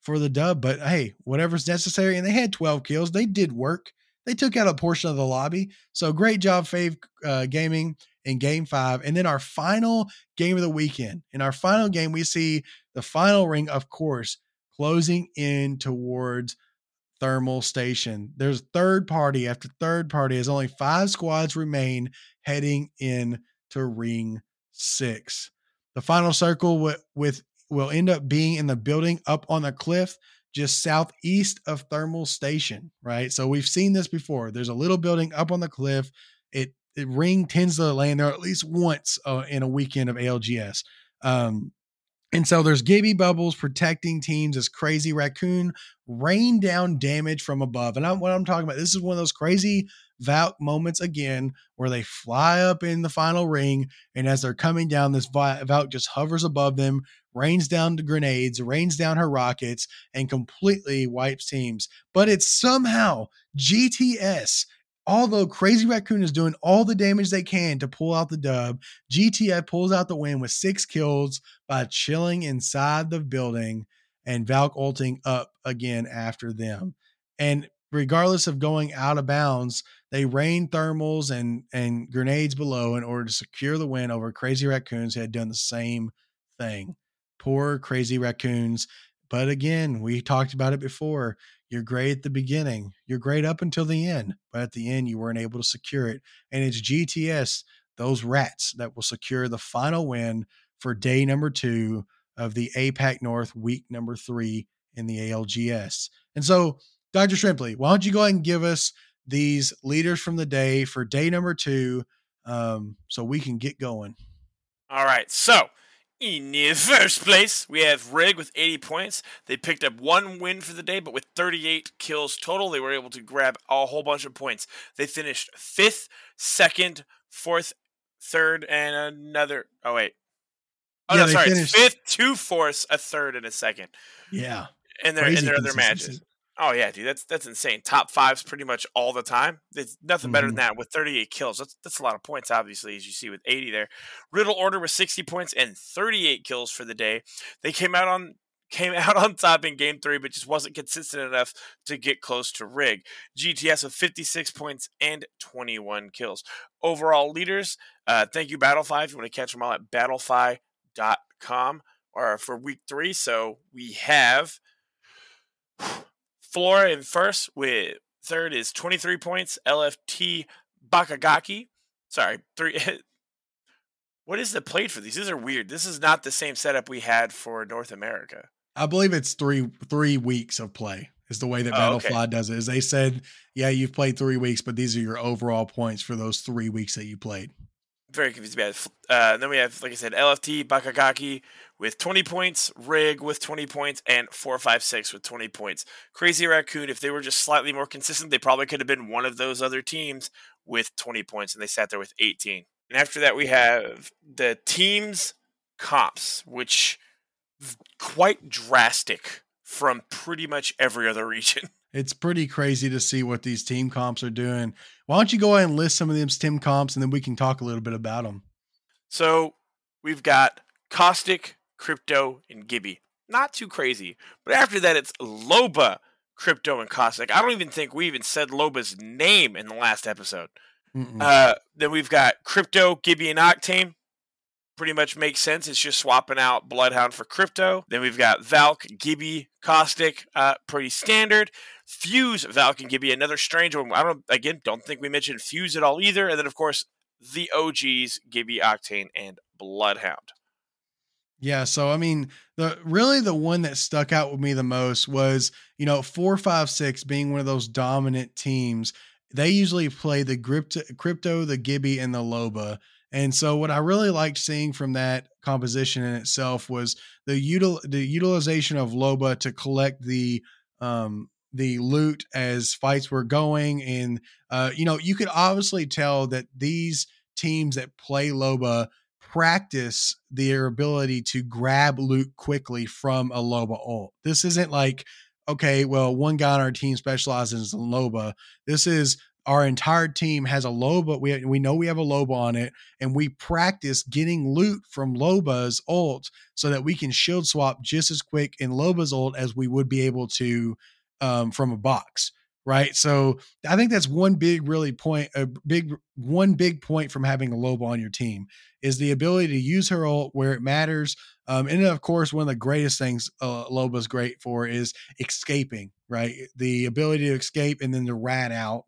for the dub. But hey, whatever's necessary. And they had 12 kills. They did work. They took out a portion of the lobby. So great job, Fave Gaming, in game 5. And then our final game of the weekend. In our final game, we see the final ring, of course, closing in towards Thermal Station. There's third party after third party as only 5 squads remain heading in to Ring 6. The final circle will end up being in the building up on the cliff just southeast of Thermal Station, right? So we've seen this before. There's a little building up on the cliff. The Ring tends to land there at least once in a weekend of ALGS. And so there's Gibby Bubbles protecting teams as Crazy Raccoon rain down damage from above. And what I'm talking about, this is one of those crazy Valk moments again, where they fly up in the final ring. And as they're coming down, this Valk just hovers above them, rains down the grenades, rains down her rockets, and completely wipes teams. But it's somehow GTS. Although Crazy Raccoon is doing all the damage they can to pull out the dub, GTS pulls out the win with 6 kills by chilling inside the building and Valk ulting up again after them. And regardless of going out of bounds, they rain thermals and grenades below in order to secure the win over Crazy Raccoons who had done the same thing. Poor Crazy Raccoons. But again, we talked about it before. You're great at the beginning. You're great up until the end. But at the end, you weren't able to secure it. And it's GTS, those rats, that will secure the final win for day number 2 of the APAC North, week number 3 in the ALGS. And so, Dr. Shrimply, why don't you go ahead and give us these leaders from the day for day number 2 so we can get going. All right. So, in the first place, we have Reig with 80 points. They picked up 1 win for the day, but with 38 kills total, they were able to grab a whole bunch of points. They finished 5th, 2nd, 4th, 3rd, and another... Oh, wait. Oh, yeah, no, sorry. Finished... 5th, 2 fourths, a 3rd, and a 2nd. Yeah. In their other matches. Oh, yeah, dude. That's insane. Top 5s pretty much all the time. There's nothing better than that with 38 kills. That's a lot of points, obviously, as you see with 80 there. Riddle Order with 60 points and 38 kills for the day. They came out on top in game 3, but just wasn't consistent enough to get close to Reig. GTS with 56 points and 21 kills. Overall leaders, thank you, Battlefy. If you want to catch them all at battlefy.com or for week 3. So we have... Flora in first with 3rd is 23 points. LFT Bakagaki. Sorry, 3. What is the plate for these? These are weird. This is not the same setup we had for North America. I believe it's three weeks of play is the way that Battlefly does it. As they said, yeah, you've played 3 weeks, but these are your overall points for those 3 weeks that you played. Very confused about it. Then we have, like I said, LFT Bakagaki with 20 points, Reig with 20 points, and 456 with 20 points. Crazy Raccoon, if they were just slightly more consistent, they probably could have been one of those other teams with 20 points, and they sat there with 18. And after that, we have the team's comps, which quite drastic from pretty much every other region. It's pretty crazy to see what these team comps are doing. Why don't you go ahead and list some of them team comps, and then we can talk a little bit about them. So we've got Caustic, Crypto, and Gibby. Not too crazy. But after that, it's Loba, Crypto, and Caustic. I don't even think we even said Loba's name in the last episode. Then we've got Crypto, Gibby, and Octane. Pretty much makes sense. It's just swapping out Bloodhound for Crypto. Then we've got Valk, Gibby, Caustic, pretty standard. Fuse, Valk, and Gibby, another strange one. I don't think we mentioned Fuse at all either. And then, of course, the OGs, Gibby, Octane, and Bloodhound. Yeah, so, I mean, the one that stuck out with me the most was, 456 being one of those dominant teams. They usually play the Crypto, the Gibby, and the Loba. And so what I really liked seeing from that composition in itself was the utilization of Loba to collect the loot as fights were going. And, you could obviously tell that these teams that play Loba practice their ability to grab loot quickly from a Loba ult. This isn't like, okay, well, one guy on our team specializes in Loba. This is... Our entire team has a Loba. We know we have a Loba on it, and we practice getting loot from Loba's ult so that we can shield swap just as quick in Loba's ult as we would be able to from a box, right? So I think that's one big point from having a Loba on your team is the ability to use her ult where it matters. And of course, one of the greatest things Loba's great for is escaping, right? The ability to escape and then to rat out.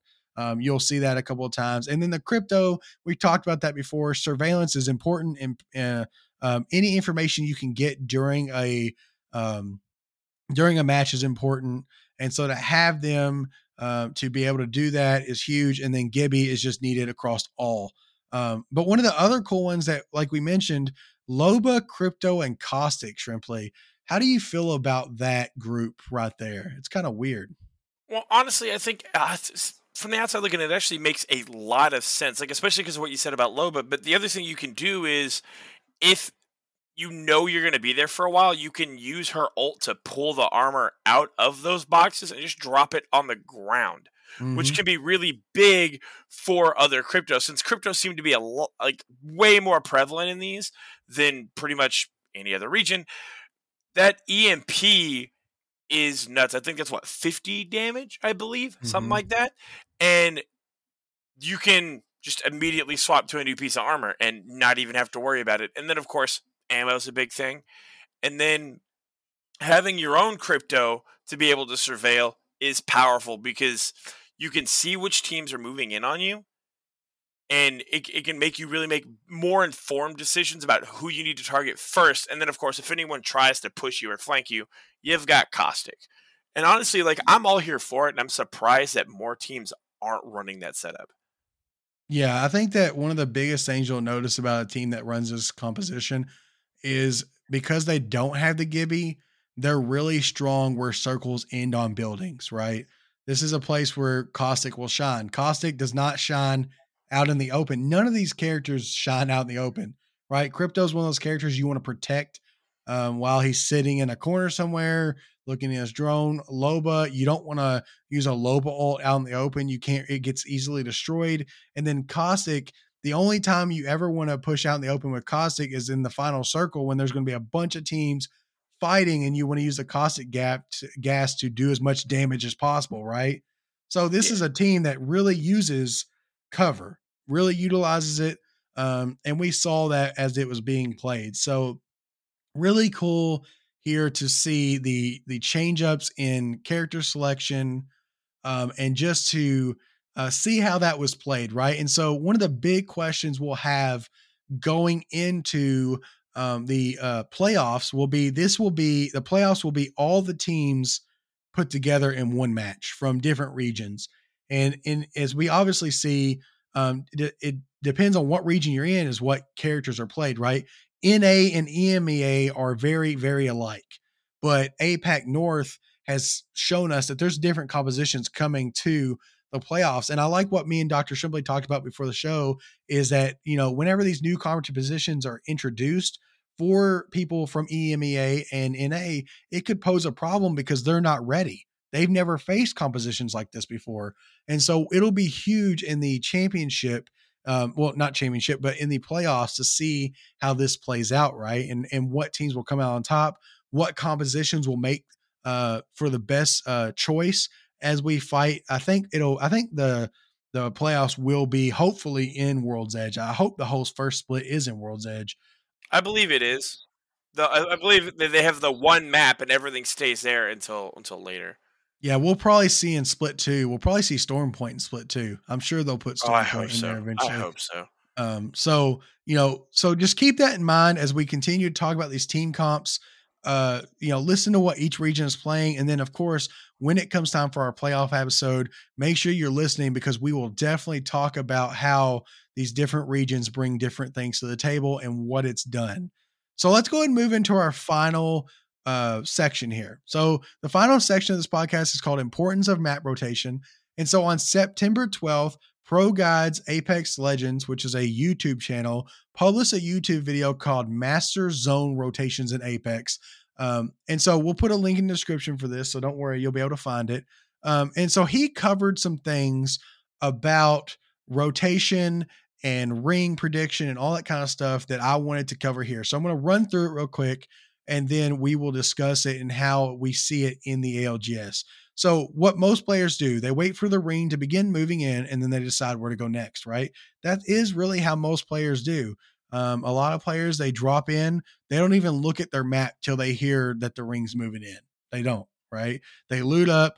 You'll see that a couple of times. And then the Crypto, we talked about that before. Surveillance is important. And any information you can get during a match is important. And so to have them to be able to do that is huge. And then Gibby is just needed across all. But one of the other cool ones that, like we mentioned, Loba, Crypto, and Caustic, Shrimply. How do you feel about that group right there? It's kind of weird. Well, honestly, I think from the outside looking, it actually makes a lot of sense, like especially because of what you said about Loba. But the other thing you can do is if you know you're going to be there for a while, you can use her ult to pull the armor out of those boxes and just drop it on the ground. Mm-hmm. Which can be really big for other cryptos, since cryptos seem to be like way more prevalent in these than pretty much any other region. That EMP is nuts. I think that's what, 50 damage, I believe, something like that. And you can just immediately swap to a new piece of armor and not even have to worry about it. And then, of course, ammo is a big thing. And then having your own crypto to be able to surveil is powerful because you can see which teams are moving in on you, and it can make you really make more informed decisions about who you need to target first. And then, of course, if anyone tries to push you or flank you, you've got Caustic. And honestly, like, I'm all here for it, and I'm surprised that more teams aren't running that setup. Yeah, I think that one of the biggest things you'll notice about a team that runs this composition is because they don't have the Gibby, they're really strong where circles end on buildings, right? This is a place where Caustic will shine. Caustic does not shine out in the open. None of these characters shine out in the open, right? Crypto is one of those characters you want to protect while he's sitting in a corner somewhere looking at his drone. Loba, you don't want to use a Loba ult out in the open. You can't, it gets easily destroyed. And then Caustic, the only time you ever want to push out in the open with Caustic is in the final circle when there's going to be a bunch of teams fighting and you want to use the Caustic gas to do as much damage as possible, right? So this is a team that really uses cover, really utilizes it. And we saw that as it was being played. So really cool here to see the change-ups in character selection and just to see how that was played, right? And so one of the big questions we'll have going into the playoffs will be, the playoffs will be all the teams put together in one match from different regionons. And as we obviously see, it depends on what region you're in is what characters are played, right? NA and EMEA are very, very alike, but APAC North has shown us that there's different compositions coming to the playoffs. And I like what me and Dr. Shrimply talked about before the show is that, you know, whenever these new compositions are introduced for people from EMEA and NA, it could pose a problem because they're not ready. They've never faced compositions like this before. And so it'll be huge in the championship. Well, not championship, but in the playoffs to see how this plays out. Right. And what teams will come out on top, what compositions will make for the best choice as we fight. I think the playoffs will be hopefully in World's Edge. I hope the whole first split is in World's Edge. I believe it is. I believe that they have the one map and everything stays there until later. Yeah, we'll probably see in Split 2. We'll probably see Storm Point in Split 2. I'm sure they'll put Storm Point in there eventually. I hope so. So just keep that in mind as we continue to talk about these team comps. Listen to what each region is playing. And then, of course, when it comes time for our playoff episode, make sure you're listening because we will definitely talk about how these different regions bring different things to the table and what it's done. So let's go ahead and move into our final section here. So the final section of this podcast is called Importance of Map Rotation. And so on September 12th, Pro Guides Apex Legends, which is a YouTube channel, published a YouTube video called Master Zone Rotations in Apex. And so we'll put a link in the description for this. So don't worry, you'll be able to find it. And so he covered some things about rotation and ring prediction and all that kind of stuff that I wanted to cover here. So I'm going to run through it real quick, and then we will discuss it and how we see it in the ALGS. So what most players do, they wait for the ring to begin moving in, and then they decide where to go next, right? That is really how most players do. A lot of players, they drop in. They don't even look at their map till they hear that the ring's moving in. They don't, right? They loot up.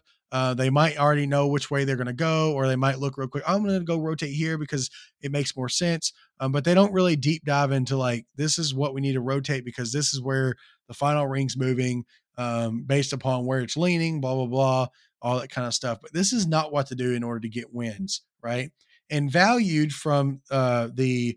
They might already know which way they're going to go, or they might look real quick. I'm going to go rotate here because it makes more sense. But they don't really deep dive into like, this is what we need to rotate because this is where the final ring's moving based upon where it's leaning, blah, blah, blah, all that kind of stuff. But this is not what to do in order to get wins, right? And valued from the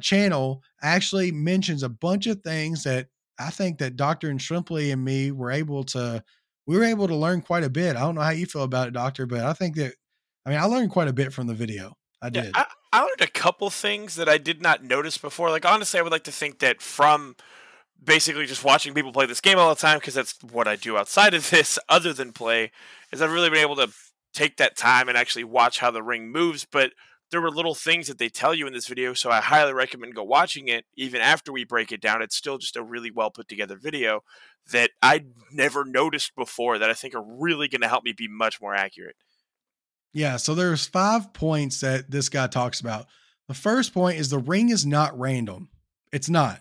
channel actually mentions a bunch of things that I think that Dr. and Shrimply and me were able to, learn quite a bit. I don't know how you feel about it, Doctor, but I think that, I mean, I learned quite a bit from the video. I did. Yeah, I learned a couple things that I did not notice before. Like, honestly, I would like to think that from basically just watching people play this game all the time, because that's what I do outside of this other than play, is I've really been able to take that time and actually watch how the ring moves. But there were little things that they tell you in this video, so I highly recommend go watching it. Even after we break it down, it's still just a really well put together video that I never noticed before that I think are really going to help me be much more accurate. Yeah, so there's 5 points that this guy talks about. The first point is the ring is not random. It's not.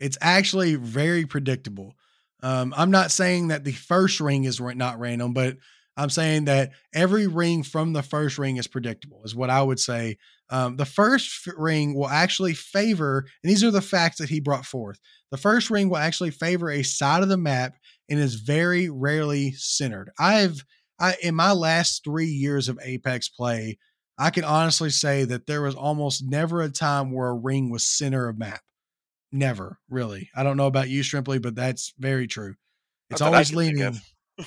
It's actually very predictable. I'm not saying that the first ring is not random, but I'm saying that every ring from the first ring is predictable, is what I would say. The first ring will actually favor, and these are the facts that he brought forth. The first ring will actually favor a side of the map and is very rarely centered. In my last 3 years of Apex play, I can honestly say that there was almost never a time where a ring was center of map. Never, really. I don't know about you, Shrimply, but that's very true. It's always leaning.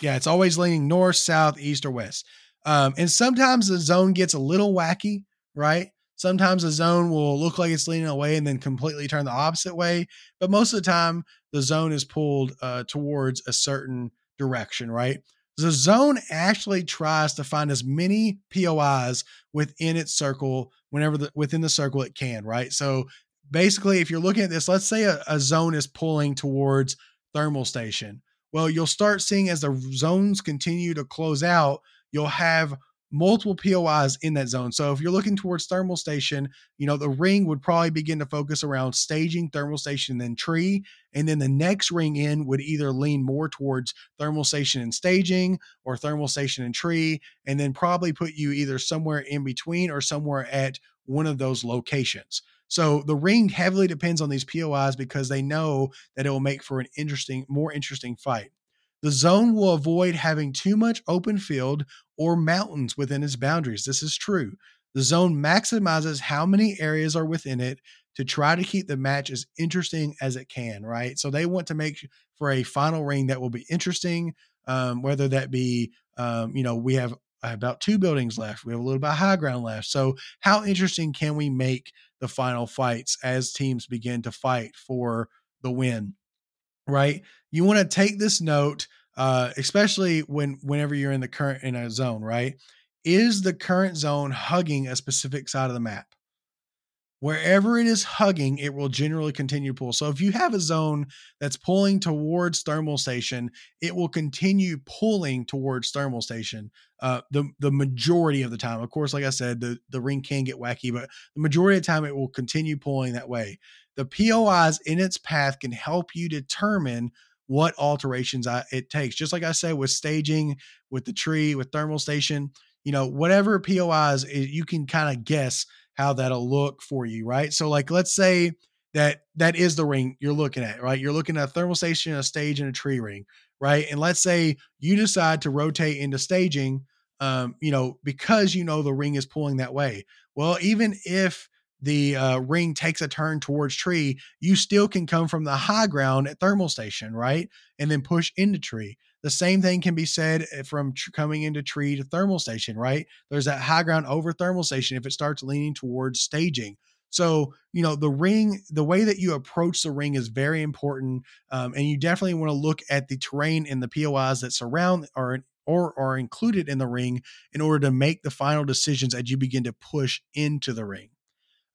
Yeah, it's always leaning north, south, east, or west. And sometimes the zone gets a little wacky, right? Sometimes the zone will look like it's leaning away and then completely turn the opposite way. But most of the time, the zone is pulled towards a certain direction, right? The zone actually tries to find as many POIs within its circle, within the circle it can, right? So basically, if you're looking at this, let's say a zone is pulling towards thermal station. Well, you'll start seeing as the zones continue to close out, you'll have multiple POIs in that zone. So if you're looking towards thermal station, you know, the ring would probably begin to focus around staging, thermal station, then tree. And then the next ring in would either lean more towards thermal station and staging or thermal station and tree, and then probably put you either somewhere in between or somewhere at one of those locations. So the ring heavily depends on these POIs because they know that it will make for an more interesting fight. The zone will avoid having too much open field or mountains within its boundaries. This is true. The zone maximizes how many areas are within it to try to keep the match as interesting as it can, right? So they want to make for a final ring that will be interesting, whether that be, you know, we have about 2 buildings left. We have a little bit of high ground left. So how interesting can we make the final fights as teams begin to fight for the win, right? You want to take this note, especially whenever you're in the current in a zone, right? Is the current zone hugging a specific side of the map? Wherever it is hugging, it will generally continue to pull. So if you have a zone that's pulling towards thermal station, it will continue pulling towards thermal station the majority of the time. Of course, like I said, the ring can get wacky, but the majority of the time it will continue pulling that way. The POIs in its path can help you determine what alterations it takes. Just like I said, with staging, with the tree, with thermal station, you know, whatever POIs, you can kind of guess how that'll look for you, right? So like, let's say that is the ring you're looking at, right? You're looking at a thermal station, a stage, and a tree ring, right? And let's say you decide to rotate into staging, you know, because you know the ring is pulling that way. Well, even if the ring takes a turn towards tree, you still can come from the high ground at thermal station, right? And then push into tree. The same thing can be said from coming into tree to thermal station, right? There's that high ground over thermal station if it starts leaning towards staging. So, you know, the ring, the way that you approach the ring is very important. And you definitely want to look at the terrain and the POIs that surround or are included in the ring in order to make the final decisions as you begin to push into the ring.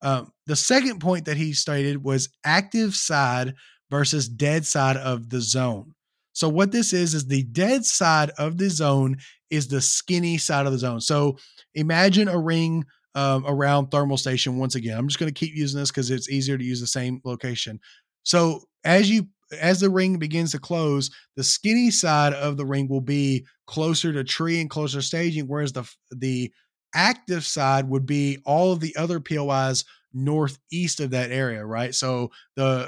The second point that he stated was active side versus dead side of the zone. So what this is the dead side of the zone is the skinny side of the zone. So imagine a ring around thermal station. Once again, I'm just going to keep using this because it's easier to use the same location. So as the ring begins to close, the skinny side of the ring will be closer to tree and closer to staging, whereas the active side would be all of the other POIs northeast of that area, right? So the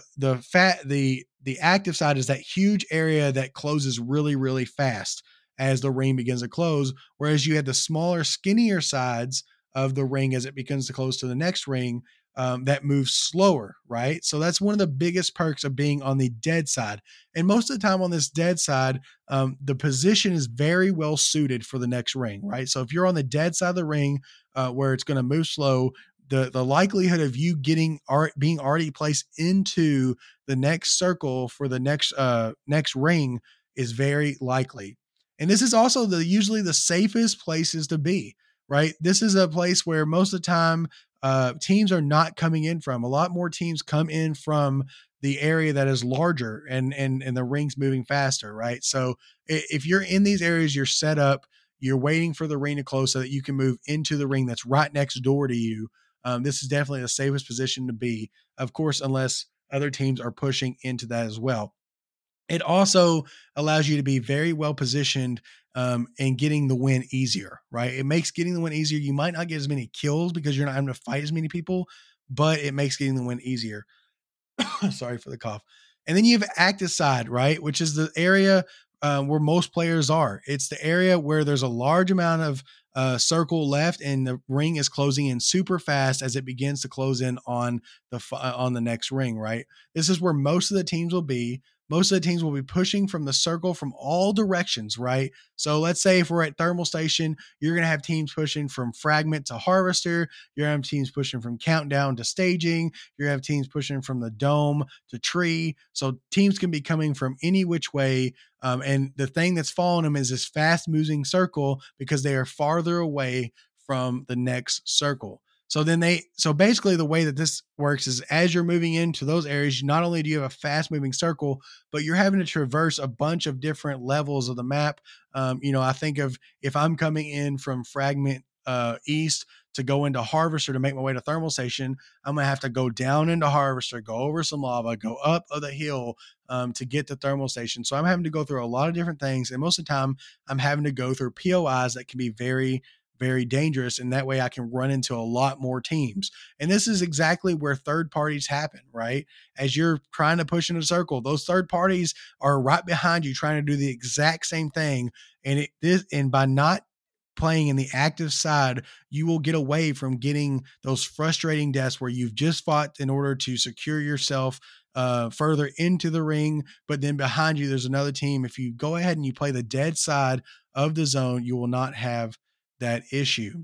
active side is that huge area that closes really, really fast as the ring begins to close. Whereas you had the smaller, skinnier sides of the ring as it begins to close to the next ring. that move slower, right? So that's one of the biggest perks of being on the dead side. And most of the time on this dead side, the position is very well suited for the next ring, right? So if you're on the dead side of the ring where it's going to move slow, the likelihood of you getting being already placed into the next circle for the next ring is very likely. And this is also usually the safest places to be, right? This is a place where most of the time teams are not coming in from. A lot more teams come in from the area that is larger and the ring's moving faster, right? So if you're in these areas, you're set up, you're waiting for the ring to close so that you can move into the ring that's right next door to you. This is definitely the safest position to be, of course, unless other teams are pushing into that as well. It also allows you to be very well positioned and getting the win easier, right? It makes getting the win easier. You might not get as many kills because you're not having to fight as many people, but it makes getting the win easier. Sorry for the cough. And then you have active side, right? Which is the area where most players are. It's the area where there's a large amount of circle left and the ring is closing in super fast as it begins to close in on the next ring, right? This is where most of the teams will be. Most of the teams will be pushing from the circle from all directions, right? So let's say if we're at Thermal Station, you're going to have teams pushing from Fragment to Harvester. You're going to have teams pushing from Countdown to Staging. You're going to have teams pushing from the Dome to Tree. So teams can be coming from any which way. And the thing that's following them is this fast-moving circle because they are farther away from the next circle. So basically the way that this works is as you're moving into those areas, not only do you have a fast moving circle, but you're having to traverse a bunch of different levels of the map. I think of if I'm coming in from Fragment East to go into Harvester to make my way to Thermal Station, I'm going to have to go down into Harvester, go over some lava, go up the hill to get to Thermal Station. So I'm having to go through a lot of different things. And most of the time I'm having to go through POIs that can be very, very dangerous. And that way I can run into a lot more teams. And this is exactly where third parties happen, right? As you're trying to push in a circle, those third parties are right behind you trying to do the exact same thing. And by not playing in the active side, you will get away from getting those frustrating deaths where you've just fought in order to secure yourself further into the ring, but then behind you, there's another team. If you go ahead and you play the dead side of the zone, you will not have that issue.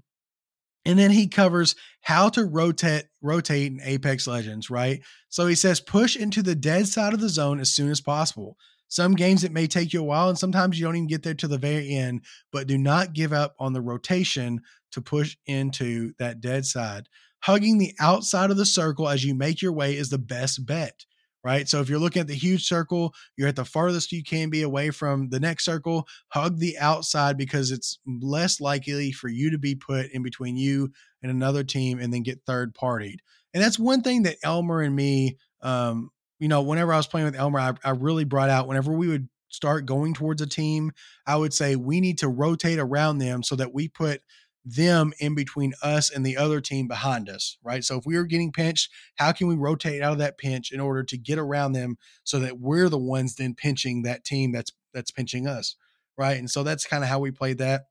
And then he covers how to rotate in Apex Legends, right? So he says, push into the dead side of the zone as soon as possible. Some games it may take you a while, and sometimes you don't even get there till the very end, but do not give up on the rotation to push into that dead side. Hugging the outside of the circle as you make your way is the best bet, right? So if you're looking at the huge circle, you're at the farthest you can be away from the next circle, hug the outside because it's less likely for you to be put in between you and another team and then get third partied. And that's one thing that Elmer and me, whenever I was playing with Elmer, I really brought out whenever we would start going towards a team, I would say we need to rotate around them so that we put them in between us and the other team behind us, right? So if we are getting pinched, how can we rotate out of that pinch in order to get around them so that we're the ones then pinching that team that's pinching us, right? And so that's kind of how we played that.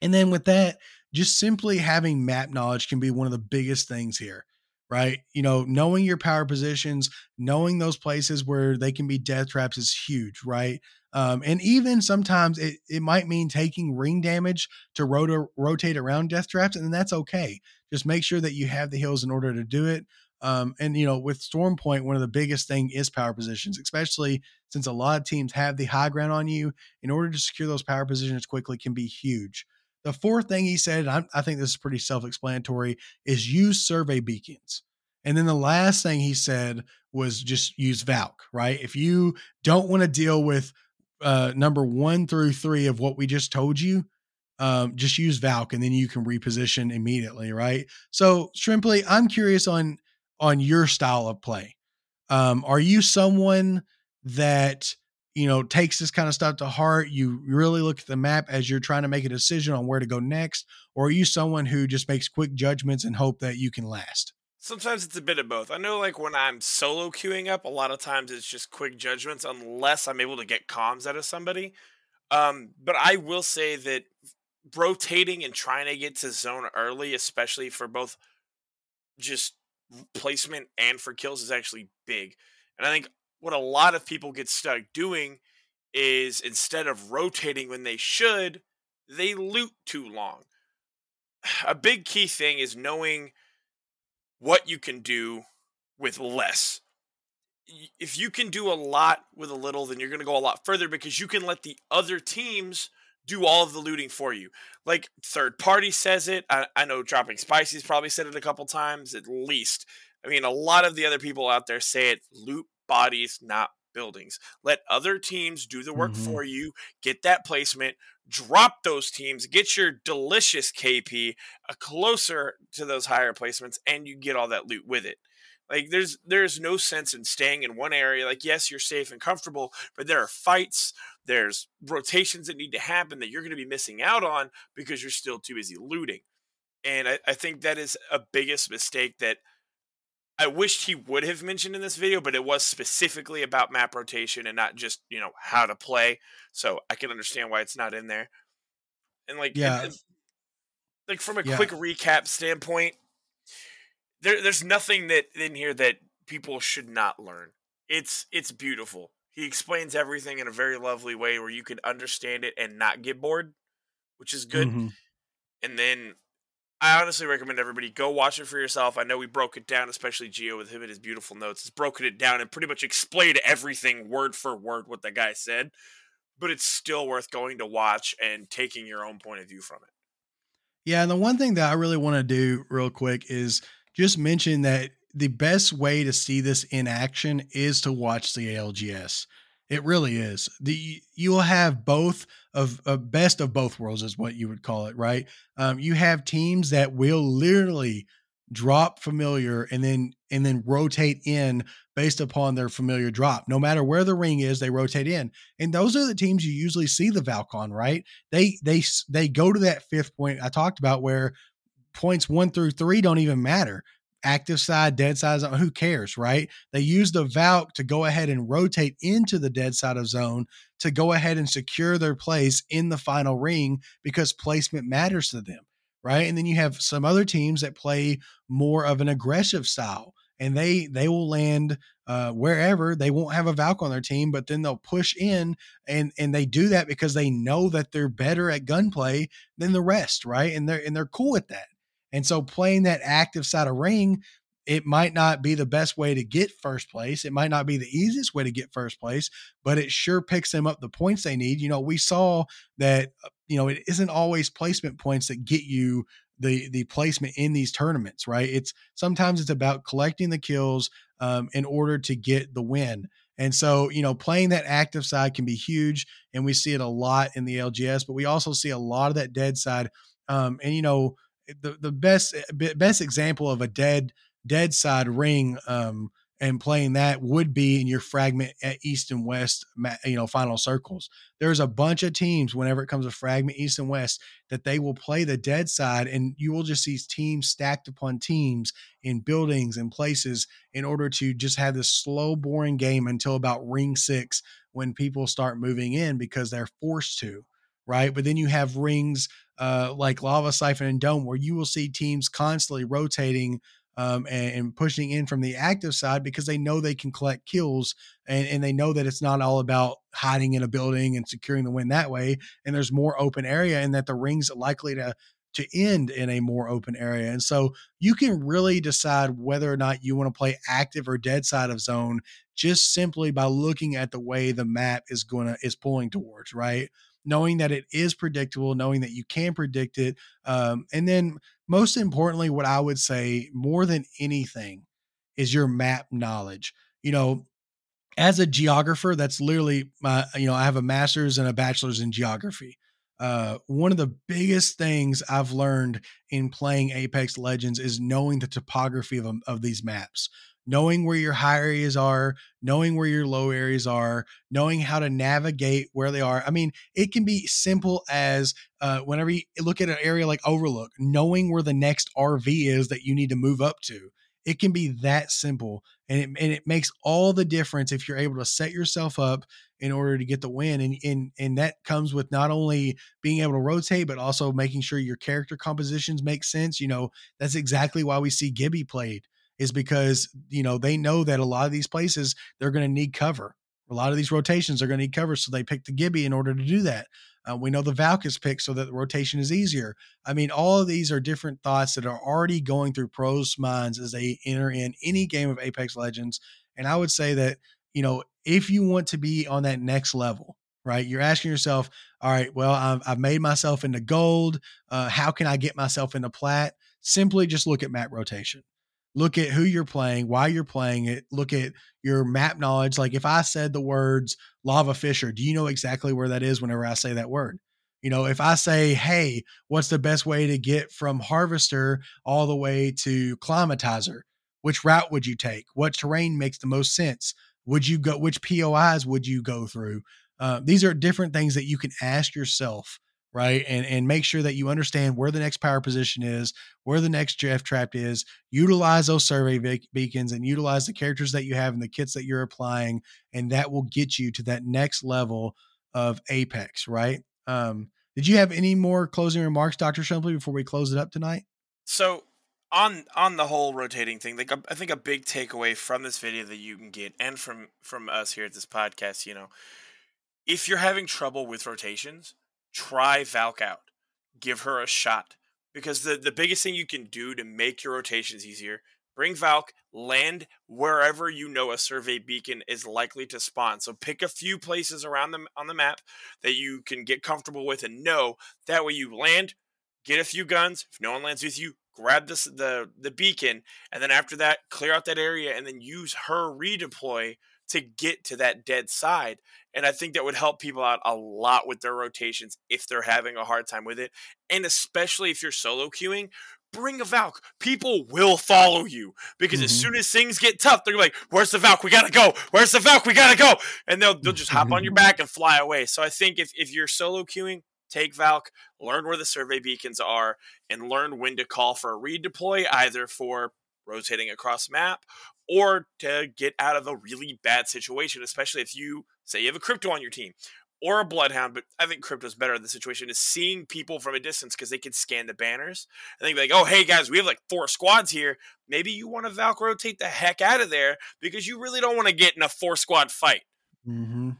And then with that, just simply having map knowledge can be one of the biggest things here, right? Knowing your power positions, knowing those places where they can be death traps is huge, right? And even sometimes it might mean taking ring damage to rotate around death traps, and that's okay. Just make sure that you have the heals in order to do it. With Storm Point, one of the biggest thing is power positions, especially since a lot of teams have the high ground on you. In order to secure those power positions quickly can be huge. The fourth thing he said, and I think this is pretty self-explanatory, is use survey beacons. And then the last thing he said was just use Valk, right? If you don't want to deal with number 1 through 3 of what we just told you, just use Valk and then you can reposition immediately, right? So Shrimply, I'm curious on your style of play. Are you someone that, takes this kind of stuff to heart? You really look at the map as you're trying to make a decision on where to go next, or are you someone who just makes quick judgments and hope that you can last? Sometimes it's a bit of both. I know, like, when I'm solo queuing up, a lot of times it's just quick judgments unless I'm able to get comms out of somebody. But I will say that rotating and trying to get to zone early, especially for both just placement and for kills is actually big. And I think what a lot of people get stuck doing is instead of rotating when they should, they loot too long. A big key thing is knowing what you can do with less. If you can do a lot with a little, then you're going to go a lot further because you can let the other teams do all of the looting for you. Like, third party says it. I know Dropping Spicy's probably said it a couple times, at least. I mean, a lot of the other people out there say it. Loot bodies, not buildings. Let other teams do the work for you. Get that placement. Drop those teams. Get your delicious KP closer to those higher placements, and you get all that loot with it. Like, there's no sense in staying in one area. Like, yes, you're safe and comfortable, but there are fights, there's rotations that need to happen that you're going to be missing out on because you're still too busy looting. And I think that is a biggest mistake that I wished he would have mentioned in this video, but it was specifically about map rotation and not just, you know, how to play. So I can understand why it's not in there. And like, yeah. Like from a quick recap standpoint, There's nothing that in here that people should not learn. It's beautiful. He explains everything in a very lovely way where you can understand it and not get bored, which is good. And then I honestly recommend everybody go watch it for yourself. I know we broke it down, especially Gio with him and his beautiful notes. He's broken it down and pretty much explained everything word for word what the guy said. But it's still worth going to watch and taking your own point of view from it. Yeah, and the one thing that I really want to do real quick is just mention that the best way to see this in action is to watch the ALGS. It really is. You will have both of a best of both worlds is what you would call it, right? You have teams that will literally drop familiar and then rotate in based upon their familiar drop. No matter where the ring is, they rotate in. And those are the teams you usually see the Valcon, right? They go to that fifth point I talked about where points 1 through 3 don't even matter. Active side, dead side, who cares, right? They use the Valk to go ahead and rotate into the dead side of zone to go ahead and secure their place in the final ring because placement matters to them, right? And then you have some other teams that play more of an aggressive style, and they will land wherever. They won't have a Valk on their team, but then they'll push in, and they do that because they know that they're better at gunplay than the rest, right? And they're cool with that. And so playing that active side of ring, it might not be the best way to get first place. It might not be the easiest way to get first place, but it sure picks them up the points they need. You know, we saw that, you know, it isn't always placement points that get you the placement in these tournaments, right? Sometimes it's about collecting the kills in order to get the win. And so, you know, playing that active side can be huge. And we see it a lot in the LGS, but we also see a lot of that dead side. And, you know, the best example of a dead side ring and playing that would be in your fragment at East and West, you know, final circles. There's a bunch of teams whenever it comes to fragment East and West that they will play the dead side, and you will just see teams stacked upon teams in buildings and places in order to just have this slow, boring game until about ring 6 when people start moving in because they're forced to, right? But then you have rings like Lava, Siphon, and Dome, where you will see teams constantly rotating and pushing in from the active side because they know they can collect kills and they know that it's not all about hiding in a building and securing the win that way. And there's more open area and that the ring's likely to end in a more open area. And so you can really decide whether or not you want to play active or dead side of zone just simply by looking at the way the map is pulling towards, right? Knowing that it is predictable, knowing that you can predict it. And then most importantly, what I would say more than anything is your map knowledge. You know, as a geographer, that's literally my, you know, I have a master's and a bachelor's in geography. One of the biggest things I've learned in playing Apex Legends is knowing the topography of these maps. Knowing where your high areas are, knowing where your low areas are, knowing how to navigate where they are. I mean, it can be simple as whenever you look at an area like Overlook, knowing where the next RV is that you need to move up to. It can be that simple. And it makes all the difference if you're able to set yourself up in order to get the win. And that comes with not only being able to rotate, but also making sure your character compositions make sense. You know, that's exactly why we see Gibby played is because, you know, they know that a lot of these places, they're going to need cover. A lot of these rotations are going to need cover. So they pick the Gibby in order to do that. We know the Valk is picked so that the rotation is easier. I mean, all of these are different thoughts that are already going through pros' minds as they enter in any game of Apex Legends. And I would say that, you know, if you want to be on that next level, right, you're asking yourself, all right, well, I've made myself into gold. How can I get myself into plat? Simply just look at map rotation. Look at who you're playing, why you're playing it. Look at your map knowledge. Like if I said the words lava fisher, do you know exactly where that is whenever I say that word? You know, if I say, hey, what's the best way to get from harvester all the way to climatizer? Which route would you take? What terrain makes the most sense? Would you go, which POIs would you go through? These are different things that you can ask yourself, right? And make sure that you understand where the next power position is, where the next Jeff Trap is. Utilize those survey beacons and utilize the characters that you have and the kits that you're applying. And that will get you to that next level of Apex, right? Did you have any more closing remarks, Dr. Shrimply, before we close it up tonight? So on the whole rotating thing, like I think a big takeaway from this video that you can get and from us here at this podcast, you know, if you're having trouble with rotations, try Valk out. Give her a shot. Because the biggest thing you can do to make your rotations easier, bring Valk, land wherever you know a survey beacon is likely to spawn. So pick a few places around them on the map that you can get comfortable with and know. That way you land, get a few guns. If no one lands with you, grab the beacon. And then after that, clear out that area and then use her redeploy to get to that dead side. And I think that would help people out a lot with their rotations if they're having a hard time with it. And especially if you're solo queuing, bring a Valk. People will follow you because as soon as things get tough, they're like, where's the Valk? We got to go. Where's the Valk? We got to go. And they'll just hop on your back and fly away. So I think if you're solo queuing, take Valk, learn where the survey beacons are, and learn when to call for a redeploy, either for rotating across map or to get out of a really bad situation, especially if you say you have a Crypto on your team or a Bloodhound, but I think Crypto's better in the situation, is seeing people from a distance because they can scan the banners. I think like, oh, hey, guys, we have like 4 squads here. Maybe you want to Valk rotate the heck out of there because you really don't want to get in a 4-squad fight. Mm-hmm.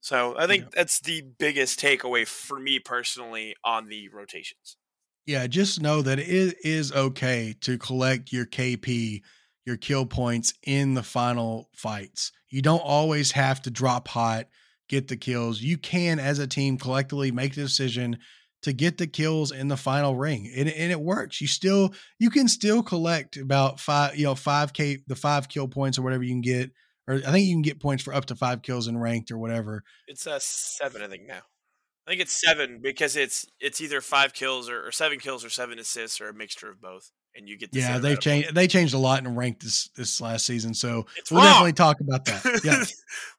So I think that's the biggest takeaway for me personally on the rotations. Yeah, just know that it is okay to collect your KP, your kill points in the final fights. You don't always have to drop hot, get the kills. You can, as a team, collectively make the decision to get the kills in the final ring, and it works. You can still collect about 5 kill points or whatever you can get, or I think you can get points for up to 5 kills in ranked or whatever. It's 7, I think now. I think it's 7 because it's either 5 kills or 7 kills or 7 assists or a mixture of both. And you get they changed a lot in ranked this last season. So we'll definitely talk about that. Yeah,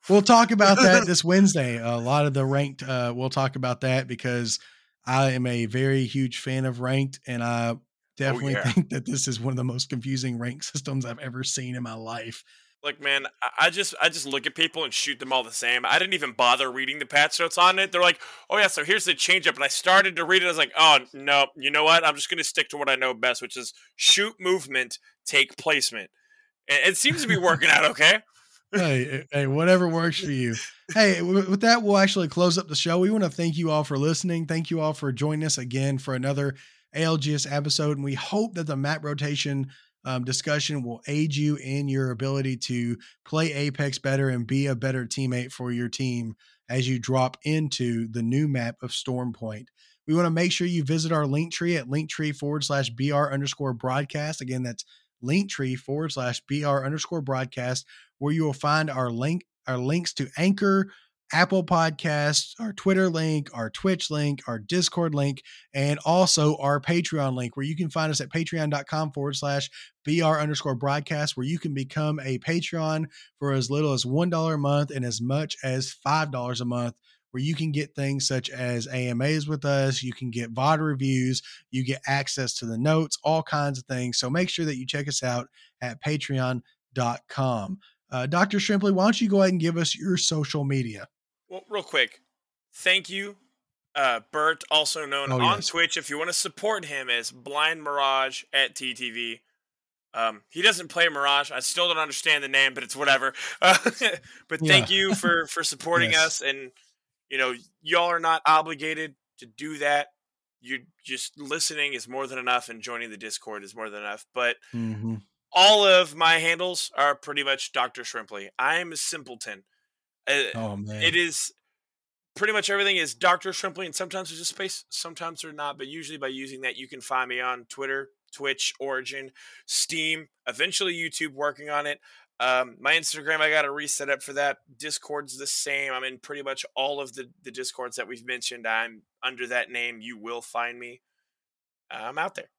we'll talk about that this Wednesday. A lot of the ranked, we'll talk about that because I am a very huge fan of ranked, and I definitely think that this is one of the most confusing ranked systems I've ever seen in my life. Look, man, I just look at people and shoot them all the same. I didn't even bother reading the patch notes on it. They're like, oh, yeah, so here's the changeup. And I started to read it. I was like, oh, no, you know what? I'm just going to stick to what I know best, which is shoot movement, take placement. And it seems to be working out okay. Hey, whatever works for you. Hey, with that, we'll actually close up the show. We want to thank you all for listening. Thank you all for joining us again for another ALGS episode. And we hope that the map rotation discussion will aid you in your ability to play Apex better and be a better teammate for your team as you drop into the new map of Storm Point. We want to make sure you visit our Linktree at Linktree/BR_broadcast. Again, that's Linktree/BR_broadcast, where you will find our links to Anchor, Apple Podcasts, our Twitter link, our Twitch link, our Discord link, and also our Patreon link, where you can find us at patreon.com/BR_broadcast, where you can become a Patreon for as little as $1 a month and as much as $5 a month, where you can get things such as AMAs with us, you can get VOD reviews, you get access to the notes, all kinds of things. So make sure that you check us out at patreon.com. Dr. Shrimply, why don't you go ahead and give us your social media? Well, real quick, thank you, Bert, also known on Twitch. If you want to support him, as Blind Mirage at TTV. He doesn't play Mirage. I still don't understand the name, but it's whatever. But yeah. Thank you for supporting yes. us. And, you know, y'all are not obligated to do that. You just listening is more than enough, and joining the Discord is more than enough. But mm-hmm. all of my handles are pretty much Dr. Shrimply. I am a simpleton. Oh, man. It is pretty much everything is Dr. Shrimply, and sometimes there's a space, sometimes there's not. But usually by using that, you can find me on Twitter, Twitch, Origin, Steam, eventually YouTube, working on it. My Instagram, I got to reset up for that. Discord's the same. I'm in pretty much all of the Discords that we've mentioned. I'm under that name. You will find me. I'm out there.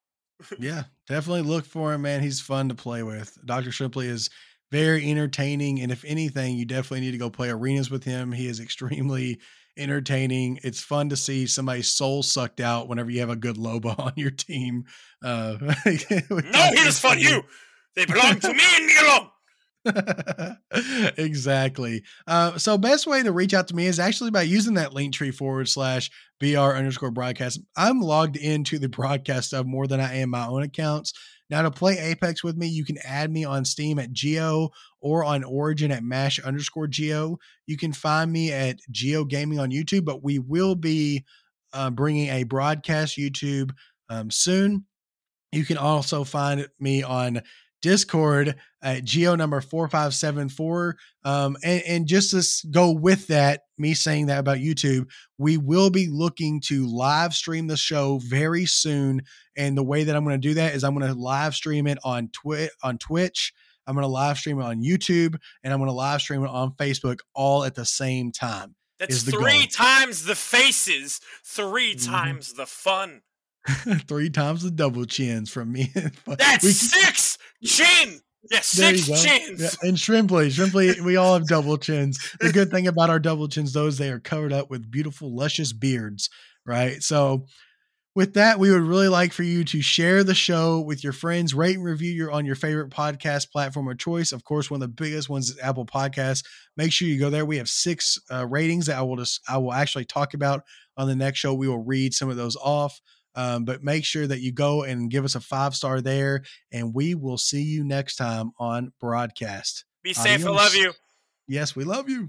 Yeah, definitely look for him, man. He's fun to play with. Dr. Shrimply is very entertaining. And if anything, you definitely need to go play arenas with him. He is extremely entertaining. It's fun to see somebody's soul sucked out whenever you have a good Loba on your team. No, he just fought you. They belong to me and me alone. Exactly. So best way to reach out to me is actually by using that Linktree/BR_broadcast. I'm logged into the broadcast stuff more than I am my own accounts. Now, to play Apex with me, you can add me on Steam at Geo or on Origin at mash_Geo. You can find me at Geo Gaming on YouTube, but we will be bringing a broadcast YouTube soon. You can also find me on Discord at Geo number 457 4. And just to go with that, me saying that about YouTube, we will be looking to live stream the show very soon. And the way that I'm going to do that is I'm going to live stream it on Twitch. I'm going to live stream it on YouTube, and I'm going to live stream it on Facebook all at the same time. That's three times the faces, three times the fun. Three times the double chins from me. That's six chin. Yes, yeah, six chins. Yeah. And Shrimply, we all have double chins. The good thing about our double chins, though, is they are covered up with beautiful, luscious beards, right? So with that, we would really like for you to share the show with your friends, rate and review on your favorite podcast platform of choice. Of course, one of the biggest ones is Apple Podcasts. Make sure you go there. We have 6 ratings that I will actually talk about on the next show. We will read some of those off. But make sure that you go and give us a 5-star there, and we will see you next time on broadcast. Be safe. I love you. Yes, we love you.